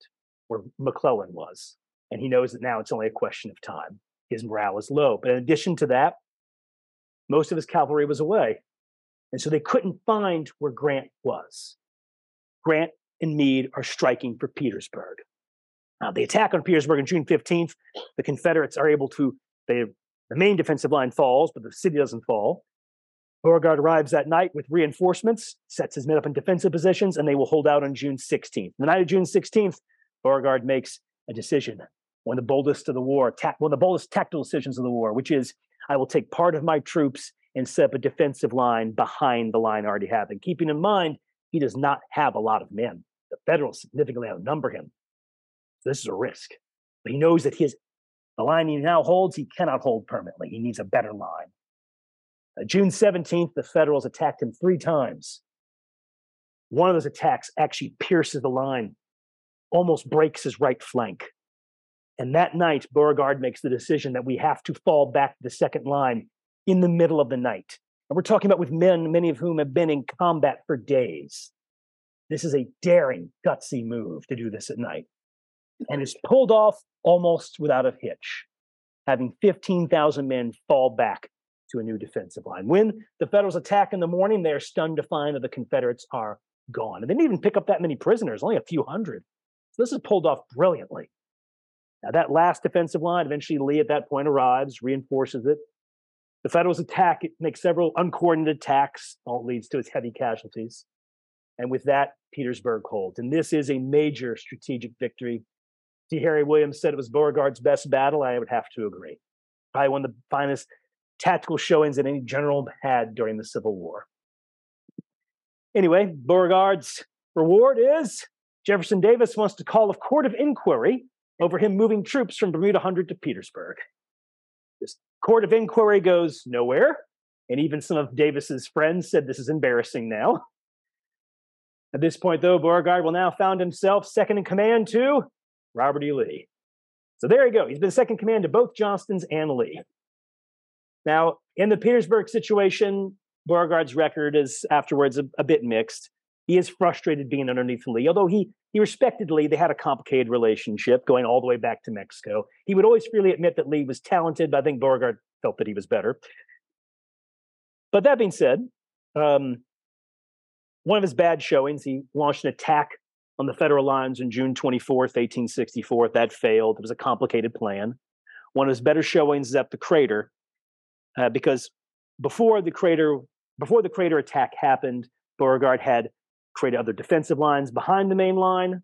where McClellan was, and he knows that now it's only a question of time. His morale is low. But in addition to that, most of his cavalry was away. And so they couldn't find where Grant was. Grant and Meade are striking for Petersburg. Now, the attack on Petersburg on June 15th, the Confederates are able to, the main defensive line falls, but the city doesn't fall. Beauregard arrives that night with reinforcements, sets his men up in defensive positions, and they will hold out on June 16th. The night of June 16th, Beauregard makes a decision, one of the boldest of the war, one of the boldest tactical decisions of the war, which is, I will take part of my troops and set up a defensive line behind the line I already have. And keeping in mind, he does not have a lot of men. The Federals significantly outnumber him. So this is a risk. But he knows that the line he now holds, he cannot hold permanently. He needs a better line. June 17th, the Federals attacked him 3 times. One of those attacks actually pierces the line, almost breaks his right flank. And that night, Beauregard makes the decision that we have to fall back to the second line in the middle of the night. And we're talking about with men, many of whom have been in combat for days. This is a daring, gutsy move to do this at night. And it's pulled off almost without a hitch, having 15,000 men fall back to a new defensive line. When the Federals attack in the morning, they are stunned to find that the Confederates are gone. And they didn't even pick up that many prisoners, only a few hundred. So this is pulled off brilliantly. Now that last defensive line, eventually Lee at that point arrives, reinforces it. The Federals attack, it makes several uncoordinated attacks, all leads to its heavy casualties. And with that, Petersburg holds. And this is a major strategic victory. T. Harry Williams said it was Beauregard's best battle. I would have to agree. Probably one of the finest tactical showings that any general had during the Civil War. Anyway, Beauregard's reward is Jefferson Davis wants to call a court of inquiry over him moving troops from Bermuda Hundred to Petersburg. This court of inquiry goes nowhere, and even some of Davis's friends said this is embarrassing now. At this point, though, Beauregard will now found himself second in command to Robert E. Lee. So there you go. He's been second in command to both Johnstons and Lee. Now, in the Petersburg situation, Beauregard's record is afterwards a bit mixed. He is frustrated being underneath Lee. Although he respected Lee, they had a complicated relationship going all the way back to Mexico. He would always freely admit that Lee was talented, but I think Beauregard felt that he was better. But that being said, one of his bad showings, he launched an attack on the Federal lines on June 24th, 1864. That failed. It was a complicated plan. One of his better showings is at the Crater, because before the Crater attack happened, Beauregard had created other defensive lines behind the main line,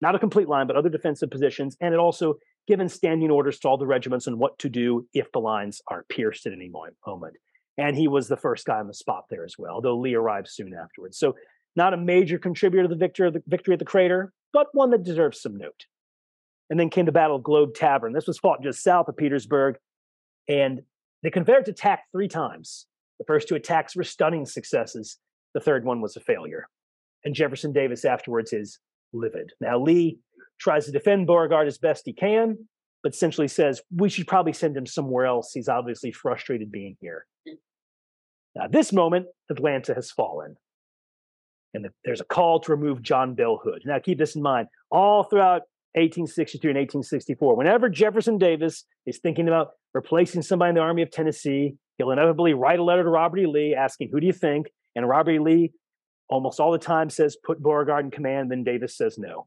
not a complete line, but other defensive positions, and it also given standing orders to all the regiments on what to do if the lines are pierced at any moment. And he was the first guy on the spot there as well, though Lee arrived soon afterwards. So not a major contributor to the victory at the Crater, but one that deserves some note. And then came the Battle of Globe Tavern. This was fought just south of Petersburg, and the Confederates attacked three times. The first two attacks were stunning successes. The third one was a failure. And Jefferson Davis afterwards is livid. Now, Lee tries to defend Beauregard as best he can, but essentially says, we should probably send him somewhere else. He's obviously frustrated being here. Now, at this moment, Atlanta has fallen. And there's a call to remove John Bell Hood. Now, keep this in mind. All throughout 1863 and 1864, whenever Jefferson Davis is thinking about replacing somebody in the Army of Tennessee, he'll inevitably write a letter to Robert E. Lee asking, who do you think? And Robert E. Lee almost all the time says, put Beauregard in command. Then Davis says no.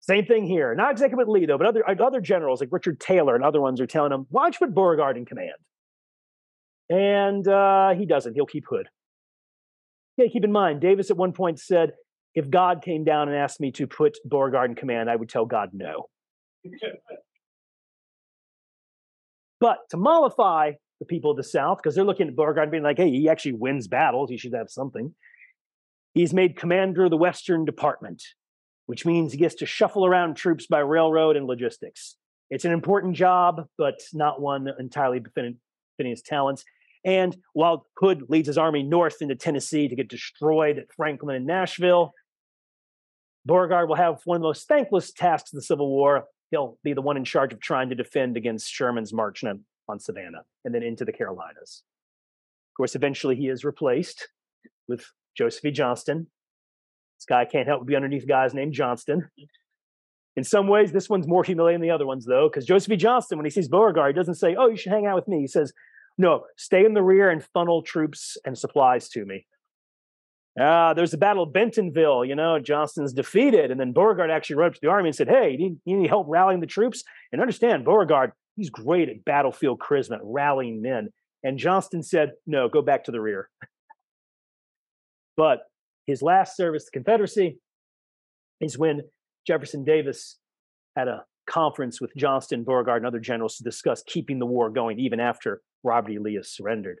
Same thing here. Not exactly with Lee, though, but other generals like Richard Taylor and other ones are telling him, why don't you put Beauregard in command? And he doesn't. He'll keep Hood. Yeah, keep in mind, Davis at one point said, if God came down and asked me to put Beauregard in command, I would tell God no. But to mollify the people of the South, because they're looking at Beauregard and being like, hey, he actually wins battles, he should have something, he's made commander of the Western Department, which means he gets to shuffle around troops by railroad and logistics. It's an important job, but not one entirely befitting his talents. And while Hood leads his army north into Tennessee to get destroyed at Franklin and Nashville, Beauregard will have one of the most thankless tasks of the Civil War. He'll be the one in charge of trying to defend against Sherman's march on Savannah and then into the Carolinas. Of course, eventually he is replaced with Joseph E. Johnston. This guy can't help but be underneath guys named Johnston. In some ways, this one's more humiliating than the other ones, though, because Joseph E. Johnston, when he sees Beauregard, he doesn't say, oh, you should hang out with me. He says, no, stay in the rear and funnel troops and supplies to me. There's the Battle of Bentonville, you know, Johnston's defeated. And then Beauregard actually wrote up to the army and said, hey, you need help rallying the troops? And understand, Beauregard, he's great at battlefield charisma, at rallying men. And Johnston said, no, go back to the rear. But his last service to the Confederacy is when Jefferson Davis had a conference with Johnston, Beauregard, and other generals to discuss keeping the war going even after Robert E. Lee has surrendered.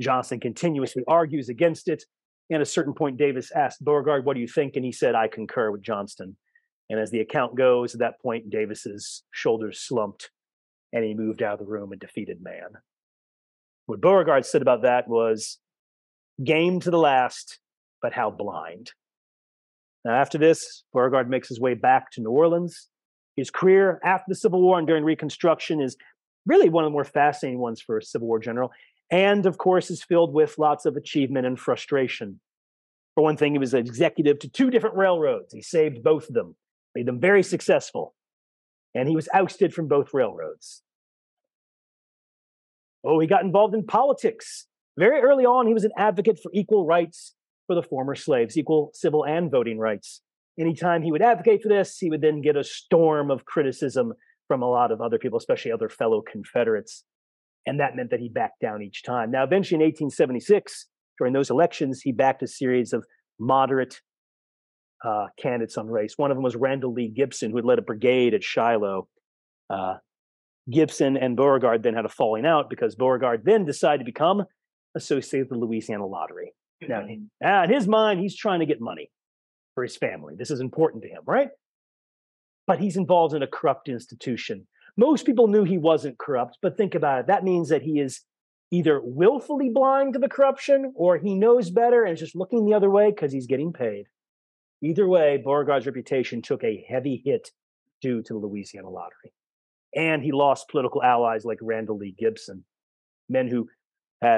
Johnston continuously argues against it. And at a certain point, Davis asked Beauregard, what do you think? And he said, I concur with Johnston. And as the account goes, at that point, Davis's shoulders slumped and he moved out of the room, a defeated man. What Beauregard said about that was, game to the last, but how blind. Now, after this, Beauregard makes his way back to New Orleans. His career after the Civil War and during Reconstruction is really one of the more fascinating ones for a Civil War general. And, of course, is filled with lots of achievement and frustration. For one thing, he was an executive to two different railroads. He saved both of them, made them very successful. And he was ousted from both railroads. Oh, he got involved in politics. Very early on, he was an advocate for equal rights for the former slaves, equal civil and voting rights. Anytime he would advocate for this, he would then get a storm of criticism from a lot of other people, especially other fellow Confederates. And that meant that he backed down each time. Now, eventually in 1876, during those elections, he backed a series of moderate candidates on race. One of them was Randall Lee Gibson, who had led a brigade at Shiloh. Gibson and Beauregard then had a falling out because Beauregard then decided to become associated with the Louisiana Lottery. Now, in his mind, he's trying to get money for his family. This is important to him, right? But he's involved in a corrupt institution. Most people knew he wasn't corrupt, but think about it. That means that he is either willfully blind to the corruption or he knows better and is just looking the other way because he's getting paid. Either way, Beauregard's reputation took a heavy hit due to the Louisiana Lottery. And he lost political allies like Randall Lee Gibson, men who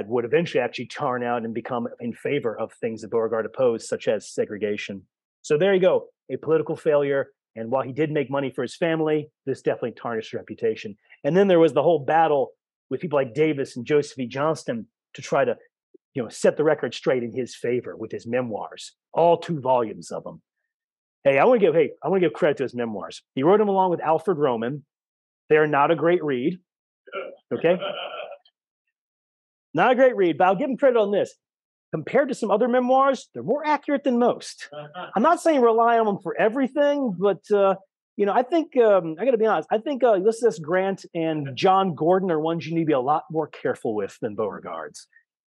would eventually actually turn out and become in favor of things that Beauregard opposed, such as segregation. So there you go, a political failure. And while he did make money for his family, this definitely tarnished his reputation. And then there was the whole battle with people like Davis and Joseph E. Johnston to try to, you know, set the record straight in his favor with his memoirs, all 2 volumes of them. Hey, I want to give credit to his memoirs. He wrote them along with Alfred Roman. They are not a great read, okay? Not a great read, but I'll give him credit on this. Compared to some other memoirs, they're more accurate than most. I'm not saying rely on them for everything, but, you know, I think, I got to be honest, I think Ulysses Grant and John Gordon are ones you need to be a lot more careful with than Beauregard's.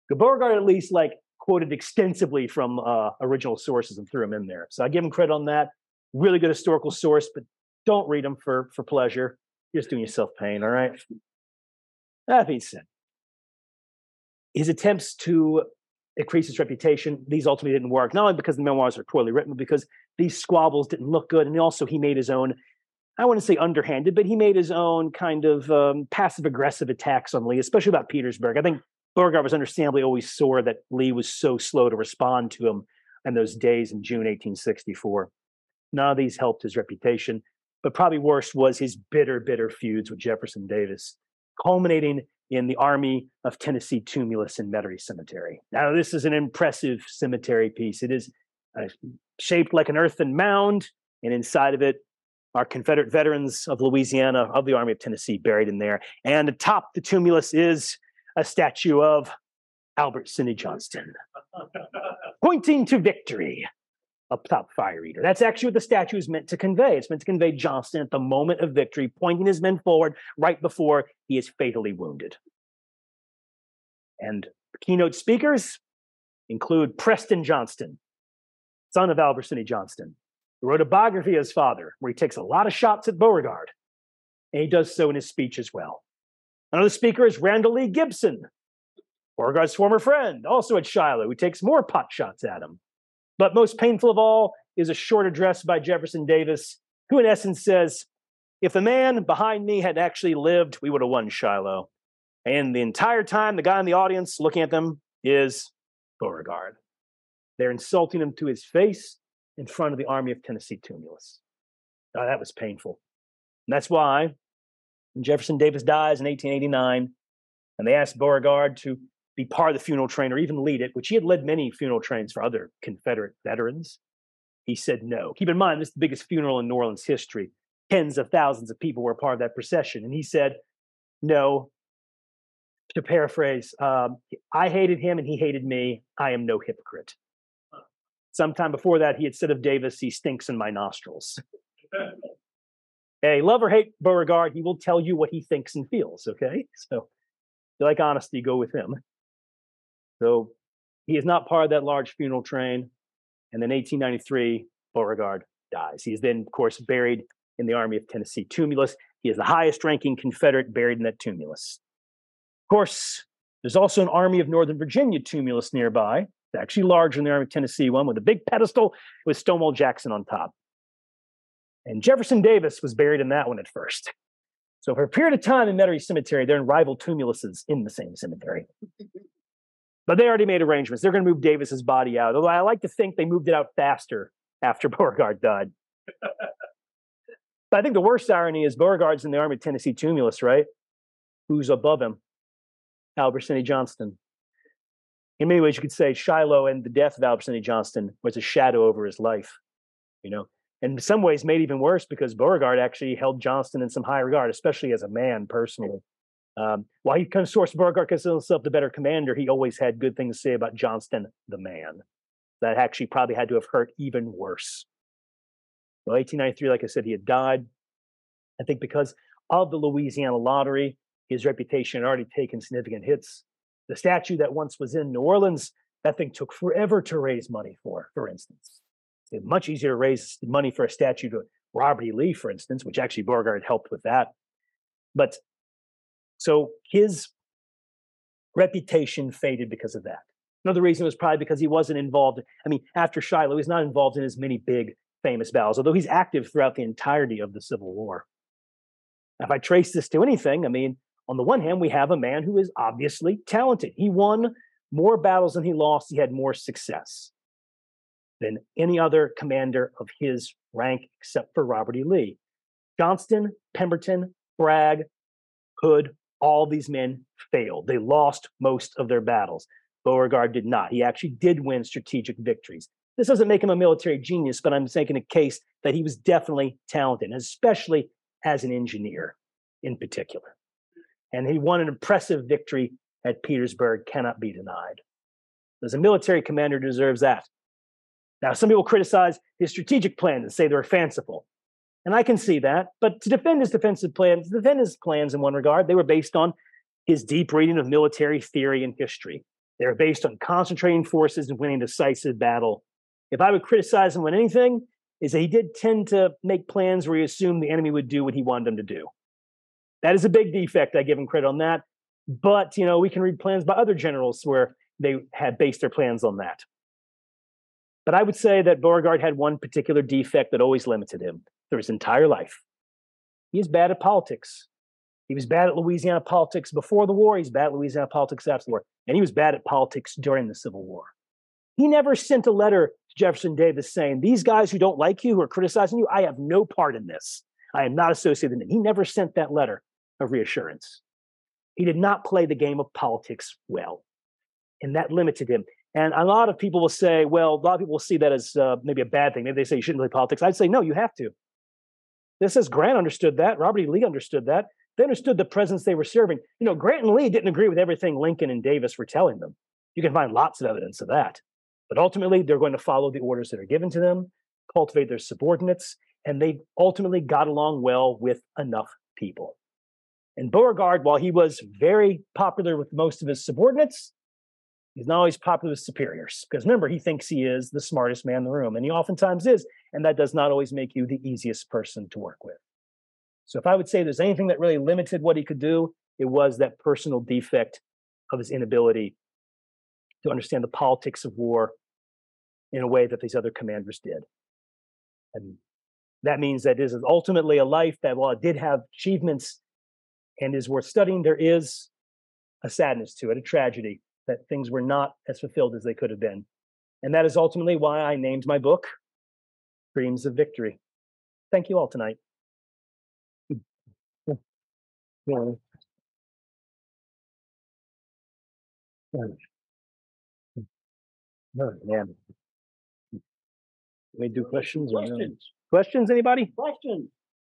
Beauregard at least, like, quoted extensively from original sources and threw them in there. So I give him credit on that. Really good historical source, but don't read them for pleasure. You're just doing yourself pain, all right? That being said, his attempts to increase his reputation, these ultimately didn't work, not only because the memoirs are poorly written, but because these squabbles didn't look good. And also he made his own, I wouldn't say underhanded, but he made his own kind of passive-aggressive attacks on Lee, especially about Petersburg. I think Beauregard was understandably always sore that Lee was so slow to respond to him in those days in June 1864. None of these helped his reputation, but probably worse was his bitter, bitter feuds with Jefferson Davis, culminating in the Army of Tennessee tumulus in Metairie Cemetery. Now, this is an impressive cemetery piece. It is shaped like an earthen mound, and inside of it are Confederate veterans of Louisiana, of the Army of Tennessee, buried in there. And atop the tumulus is a statue of Albert Sidney Johnston, pointing to victory, up top fire eater. That's actually what the statue is meant to convey. It's meant to convey Johnston at the moment of victory, pointing his men forward right before he is fatally wounded. And keynote speakers include Preston Johnston, son of Albert Sidney Johnston, who wrote a biography of his father, where he takes a lot of shots at Beauregard, and he does so in his speech as well. Another speaker is Randall Lee Gibson, Beauregard's former friend, also at Shiloh, who takes more pot shots at him. But most painful of all is a short address by Jefferson Davis, who in essence says, if the man behind me had actually lived, we would have won Shiloh. And the entire time, the guy in the audience looking at them is Beauregard. They're insulting him to his face in front of the Army of Tennessee tumulus. Oh, that was painful. And that's why when Jefferson Davis dies in 1889, and they asked Beauregard to be part of the funeral train or even lead it, which he had led many funeral trains for other Confederate veterans, he said no. Keep in mind, this is the biggest funeral in New Orleans history. Tens of thousands of people were a part of that procession. And he said, no, to paraphrase, I hated him and he hated me. I am no hypocrite. Sometime before that, he had said of Davis, he stinks in my nostrils. Hey, love or hate Beauregard, he will tell you what he thinks and feels, okay? So if you like honesty, go with him. So he is not part of that large funeral train. And then 1893, Beauregard dies. He is then, of course, buried in the Army of Tennessee tumulus. He is the highest ranking Confederate buried in that tumulus. Of course, there's also an Army of Northern Virginia tumulus nearby. It's actually larger than the Army of Tennessee one, with a big pedestal with Stonewall Jackson on top. And Jefferson Davis was buried in that one at first. So for a period of time in Metairie Cemetery, they're in rival tumuluses in the same cemetery. But they already made arrangements. They're going to move Davis's body out, although I like to think they moved it out faster after Beauregard died. But I think the worst irony is Beauregard's in the Army of Tennessee tumulus, right? Who's above him? Albert Sidney Johnston. In many ways, you could say Shiloh and the death of Albert Sidney Johnston was a shadow over his life, you know? And in some ways made even worse because Beauregard actually held Johnston in some high regard, especially as a man personally. While he consorts Beauregard considers himself the better commander, he always had good things to say about Johnston, the man. That actually probably had to have hurt even worse. Well, 1893, like I said, he had died. I think because of the Louisiana lottery, his reputation had already taken significant hits. The statue that once was in New Orleans, that thing took forever to raise money for instance. It's much easier to raise money for a statue to Robert E. Lee, for instance, which actually Beauregard helped with that. But so his reputation faded because of that. Another reason was probably because he wasn't involved. I mean, after Shiloh, he's not involved in as many big, famous battles, although he's active throughout the entirety of the Civil War. Now, if I trace this to anything, I mean, on the one hand, we have a man who is obviously talented. He won more battles than he lost. He had more success than any other commander of his rank, except for Robert E. Lee. Johnston, Pemberton, Bragg, Hood, all these men failed. They lost most of their battles. Beauregard did not. He actually did win strategic victories. This doesn't make him a military genius, but I'm making a case that he was definitely talented, especially as an engineer in particular. And he won an impressive victory at Petersburg, cannot be denied. As a military commander, deserves that. Now, some people criticize his strategic plans and say they're fanciful. And I can see that, but to defend his defensive plans, in one regard, they were based on his deep reading of military theory and history. They were based on concentrating forces and winning decisive battle. If I would criticize him on anything, is that he did tend to make plans where he assumed the enemy would do what he wanted him to do. That is a big defect. I give him credit on that. But, you know, we can read plans by other generals where they had based their plans on that. But I would say that Beauregard had one particular defect that always limited him through his entire life. He is bad at politics. He was bad at Louisiana politics before the war. He's bad at Louisiana politics after the war. And he was bad at politics during the Civil War. He never sent a letter to Jefferson Davis saying, these guys who don't like you, who are criticizing you, I have no part in this. I am not associated in it. He never sent that letter of reassurance. He did not play the game of politics well. And that limited him. And a lot of people will say, well, a lot of people will see that as maybe a bad thing. Maybe they say you shouldn't play politics. I'd say, no, you have to. This is Grant understood that. Robert E. Lee understood that. They understood the presence they were serving. You know, Grant and Lee didn't agree with everything Lincoln and Davis were telling them. You can find lots of evidence of that. But ultimately, they're going to follow the orders that are given to them, cultivate their subordinates, and they ultimately got along well with enough people. And Beauregard, while he was very popular with most of his subordinates, he's not always popular with superiors, because remember, he thinks he is the smartest man in the room, and he oftentimes is, and that does not always make you the easiest person to work with. So if I would say there's anything that really limited what he could do, it was that personal defect of his inability to understand the politics of war in a way that these other commanders did. And that means that this is ultimately a life that, while it did have achievements and is worth studying, there is a sadness to it, a tragedy, that things were not as fulfilled as they could have been. And that is ultimately why I named my book, Dreams of Victory. Thank you all tonight. We do questions. Questions, anybody? Question.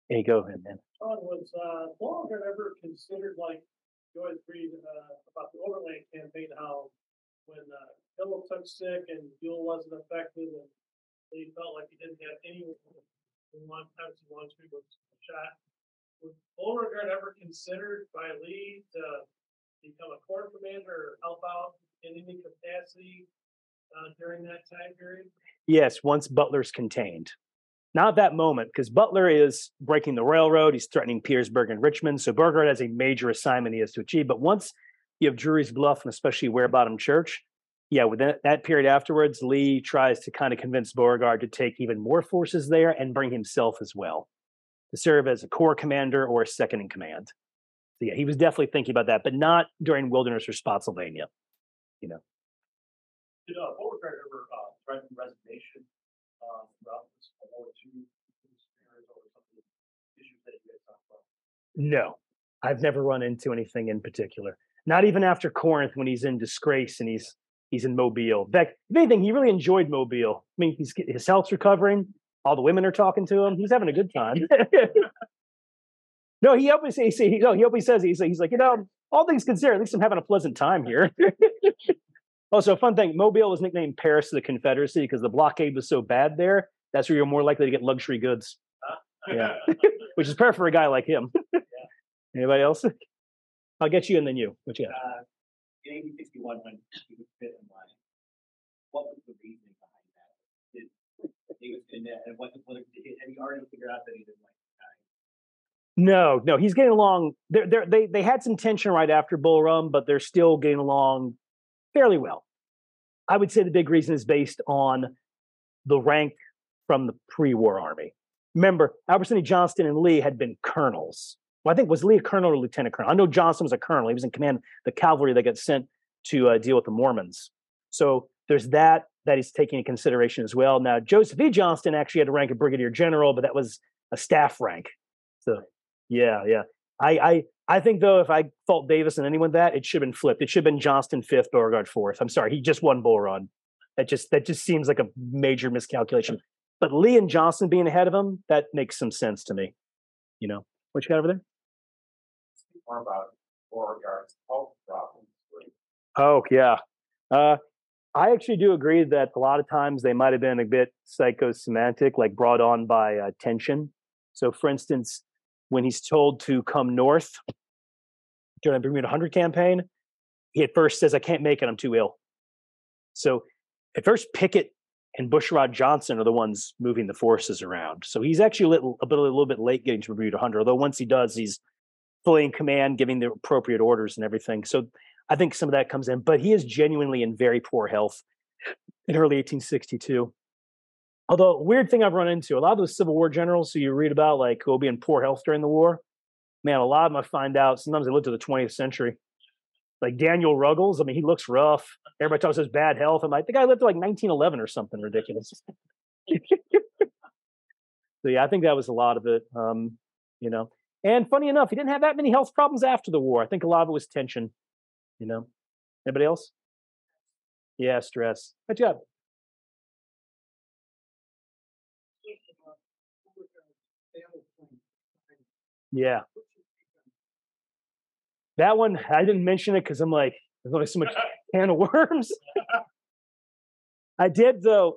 Hey, go ahead, man. Sean, was Beauregard ever considered, like, you always read about the Overland Campaign, how when Hill took sick and Buell wasn't effective, and they felt like he didn't have anyone who wanted to be shot. Was Beauregard ever considered by Lee to become a corps commander or help out in any capacity during that time period? Yes, once Butler's contained. Not at that moment, because Butler is breaking the railroad. He's threatening Petersburg and Richmond. So Beauregard has a major assignment he has to achieve. But once you have Drury's Bluff and especially Ware Bottom Church, yeah, within that period afterwards, Lee tries to kind of convince Beauregard to take even more forces there and bring himself as well to serve as a corps commander or a second in command. So yeah, he was definitely thinking about that, but not during Wilderness or Spotsylvania. You know, did Beauregard ever threaten resignation throughout this war to disparage over some of the issues that you guys talked about? No, I've never run into anything in particular. Not even after Corinth, when he's in disgrace and he's in Mobile. In fact, if anything, he really enjoyed Mobile. I mean, his health's recovering. All the women are talking to him. He's having a good time. No, he openly says, you know, all things considered, at least I'm having a pleasant time here. Also, fun thing, Mobile was nicknamed Paris of the Confederacy because the blockade was so bad there. That's where you're more likely to get luxury goods. Yeah, which is perfect for a guy like him. Yeah. Anybody else? I'll get you and then you. What you got? In 1861, when he was fit in line, what was the reasoning behind that? He was in there, and what the political, had he already figured out that he didn't like the guy? No, he's getting along. They had some tension right after Bull Run, but they're still getting along fairly well. I would say the big reason is based on the rank from the pre-war army. Remember, Albert Sidney Johnston and Lee had been colonels. Well, I think, was Lee a colonel or lieutenant colonel? I know Johnston was a colonel. He was in command of the cavalry that got sent to deal with the Mormons. So there's that is taken into consideration as well. Now, Joseph E. Johnston actually had a rank of brigadier general, but that was a staff rank. So, yeah. I think, though, if I fault Davis and anyone that, it should have been flipped. It should have been Johnston 5th, Beauregard 4th. I'm sorry, he just won Bull Run. That just seems like a major miscalculation. But Lee and Johnston being ahead of him, that makes some sense to me. You know, what you got over there? Speak more about Beauregard's health problems. Oh, yeah. I actually do agree that a lot of times they might have been a bit psychosomatic, like brought on by tension. So, for instance, when he's told to come north during the Bermuda Hundred Campaign, he at first says, "I can't make it, I'm too ill." So at first, Pickett and Bushrod Johnson are the ones moving the forces around. So he's actually a little bit late getting to Bermuda Hundred, although once he does, he's fully in command, giving the appropriate orders and everything. So I think some of that comes in, but he is genuinely in very poor health in early 1862. Although, weird thing I've run into, a lot of those Civil War generals who you read about, like, who will be in poor health during the war, man, a lot of them I find out, sometimes they lived to the 20th century. Like Daniel Ruggles, I mean, he looks rough. Everybody talks about his bad health. I'm like, the guy lived to like 1911 or something ridiculous. So yeah, I think that was a lot of it, you know. And funny enough, he didn't have that many health problems after the war. I think a lot of it was tension, you know. Anybody else? Yeah, stress. Good job. Yeah. That one, I didn't mention it because I'm like, there's only so much can of worms. I did, though.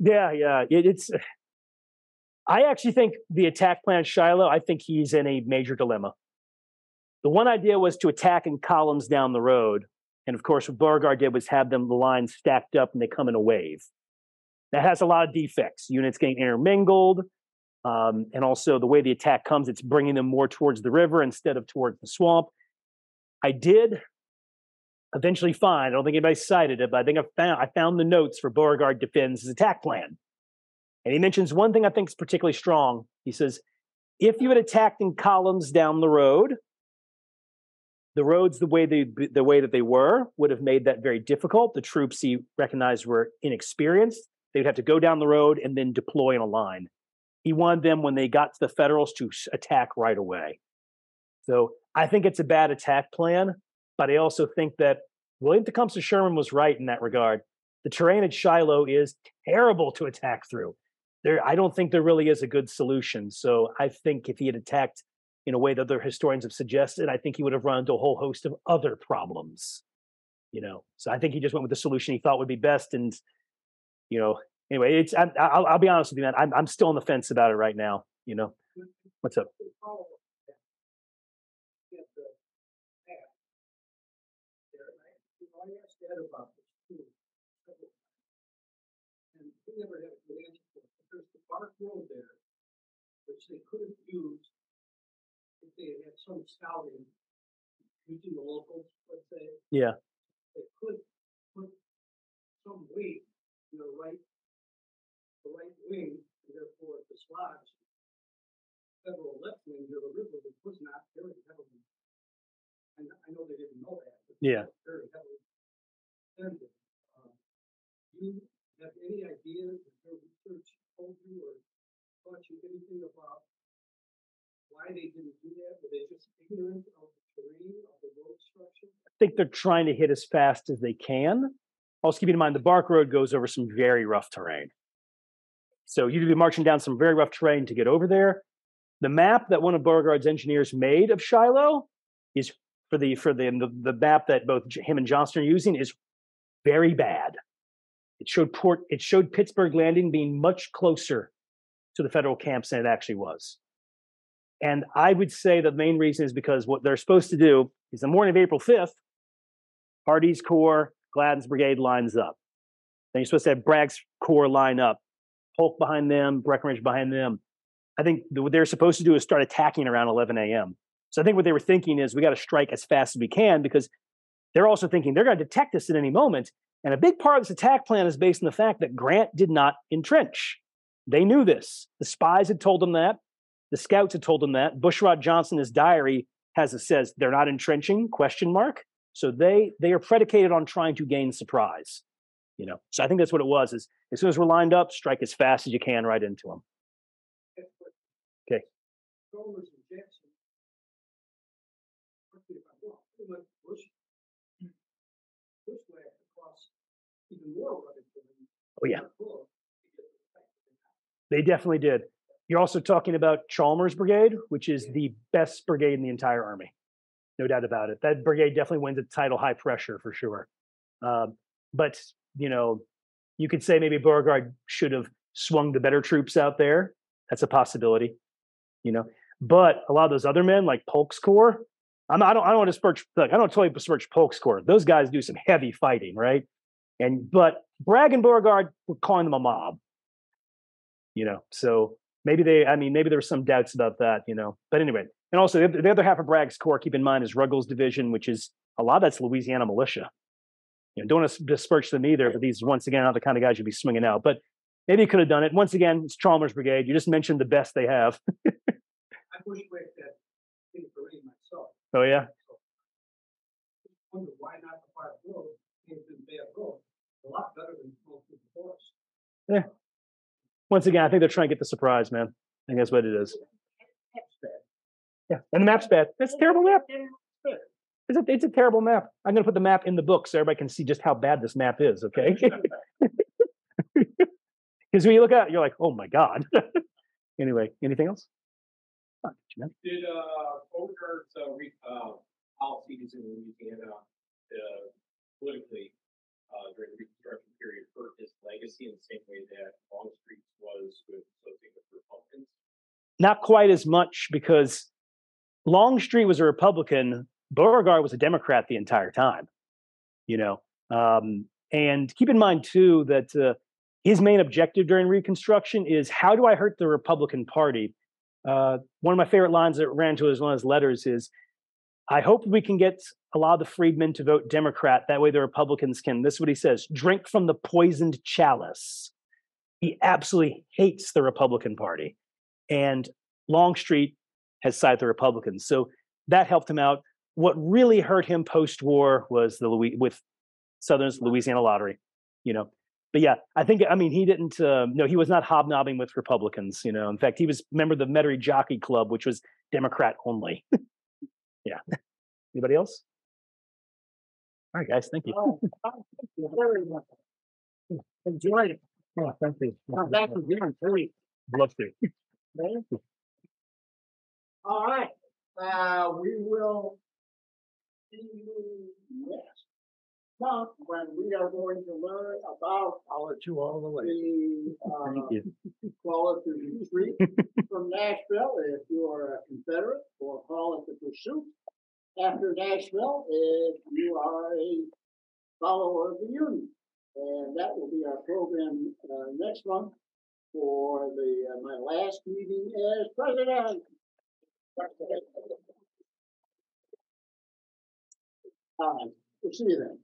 Yeah. It's. I actually think the attack plan at Shiloh, I think he's in a major dilemma. The one idea was to attack in columns down the road. And, of course, what Beauregard did was have them, the lines stacked up, and they come in a wave. That has a lot of defects. Units getting intermingled. And also the way the attack comes, it's bringing them more towards the river instead of towards the swamp. I did eventually find, I don't think anybody cited it, but I think I found the notes for Beauregard defends his attack plan. And he mentions one thing I think is particularly strong. He says, if you had attacked in columns down the road, the roads the way that they were would have made that very difficult. The troops he recognized were inexperienced. They would have to go down the road and then deploy in a line. He wanted them, when they got to the Federals, to attack right away. So I think it's a bad attack plan, but I also think that William Tecumseh Sherman was right in that regard. The terrain at Shiloh is terrible to attack through. I don't think there really is a good solution. So I think if he had attacked in a way that other historians have suggested, I think he would have run into a whole host of other problems. You know, so I think he just went with the solution he thought would be best, and you know. Anyway, I'll be honest with you, man. I'm still on the fence about it right now. You know, what's up? Yeah. They could put some weight in the right wing, and therefore dislodge the Federal left wing near the river, which was not very heavily. And I know they didn't know that, but yeah, very heavily defended. Do you have any idea if your research told you or taught you anything about why they didn't do that? Were they just ignorant of the terrain, of the road structure? I think they're trying to hit as fast as they can. Also, keep in mind the Bark Road goes over some very rough terrain. So you'd be marching down some very rough terrain to get over there. The map that one of Beauregard's engineers made of Shiloh is for the map that both him and Johnston are using is very bad. It showed Pittsburg Landing being much closer to the federal camps than it actually was. And I would say the main reason is because what they're supposed to do is the morning of April 5th, Hardee's Corps, Gladden's brigade lines up. Then you're supposed to have Bragg's Corps line up, Polk behind them, Breckinridge behind them. I think what they're supposed to do is start attacking around 11 a.m. So I think what they were thinking is we got to strike as fast as we can, because they're also thinking they're going to detect us at any moment. And a big part of this attack plan is based on the fact that Grant did not entrench. They knew this. The spies had told them that. The scouts had told them that. Bushrod Johnson, his diary, says they're not entrenching, . So they are predicated on trying to gain surprise. So I think that's what it was, is as soon as we're lined up, strike as fast as you can right into them. Okay. Oh, yeah. They definitely did. You're also talking about Chalmers' brigade, which is the best brigade in the entire Army. No doubt about it. That brigade definitely wins the title, high pressure, for sure. But, you could say maybe Beauregard should have swung the better troops out there. That's a possibility, But a lot of those other men, like Polk's Corps, I don't want to besmirch. Look, I don't totally besmirch Polk's Corps. Those guys do some heavy fighting, right? But Bragg and Beauregard were calling them a mob, So maybe there were some doubts about that, But anyway, and also the other half of Bragg's Corps, keep in mind, is Ruggles' division, which is a lot of that's Louisiana militia. Don't want to disperse them either, but these, once again, are the kind of guys you'd be swinging out. But maybe you could have done it. Once again, it's Chalmers' brigade. You just mentioned the best they have. I wish I had that in Berlin myself. Oh, yeah? So, I wonder why not the fire road. It's been bad road. A lot better than most of the forest. Yeah. Once again, I think they're trying to get the surprise, man. I think that's what it is. Yeah, and the map's bad. That's a terrible map. It's a terrible map. I'm going to put the map in the book so everybody can see just how bad this map is, okay? Because when you look at it, you're like, oh, my God. Anyway, anything else? Oh, did Beauregard's policies in Louisiana politically during the Reconstruction period hurt his legacy in the same way that Longstreet was with the Republicans? Not quite as much, because Longstreet was a Republican. Beauregard was a Democrat the entire time, And keep in mind, too, that his main objective during Reconstruction is, how do I hurt the Republican Party? One of my favorite lines that ran to one of his letters is, I hope we can get a lot of the freedmen to vote Democrat. That way the Republicans can, this is what he says, drink from the poisoned chalice. He absolutely hates the Republican Party. And Longstreet has sided with the Republicans. So that helped him out. What really hurt him post-war was with Southern's Louisiana Lottery, But yeah, he didn't. No, he was not hobnobbing with Republicans, In fact, he was a member of the Metairie Jockey Club, which was Democrat only. Yeah. Anybody else? All right, guys. Thank you. Enjoyed it. Oh, thank you. Love to. All right. We will see you next month when we are going to learn about the Quality Retreat from Nashville, if you are a Confederate, or call it the Pursuit after Nashville, if you are a follower of the Union. And that will be our program next month for the my last meeting as president. All right. We'll see you then.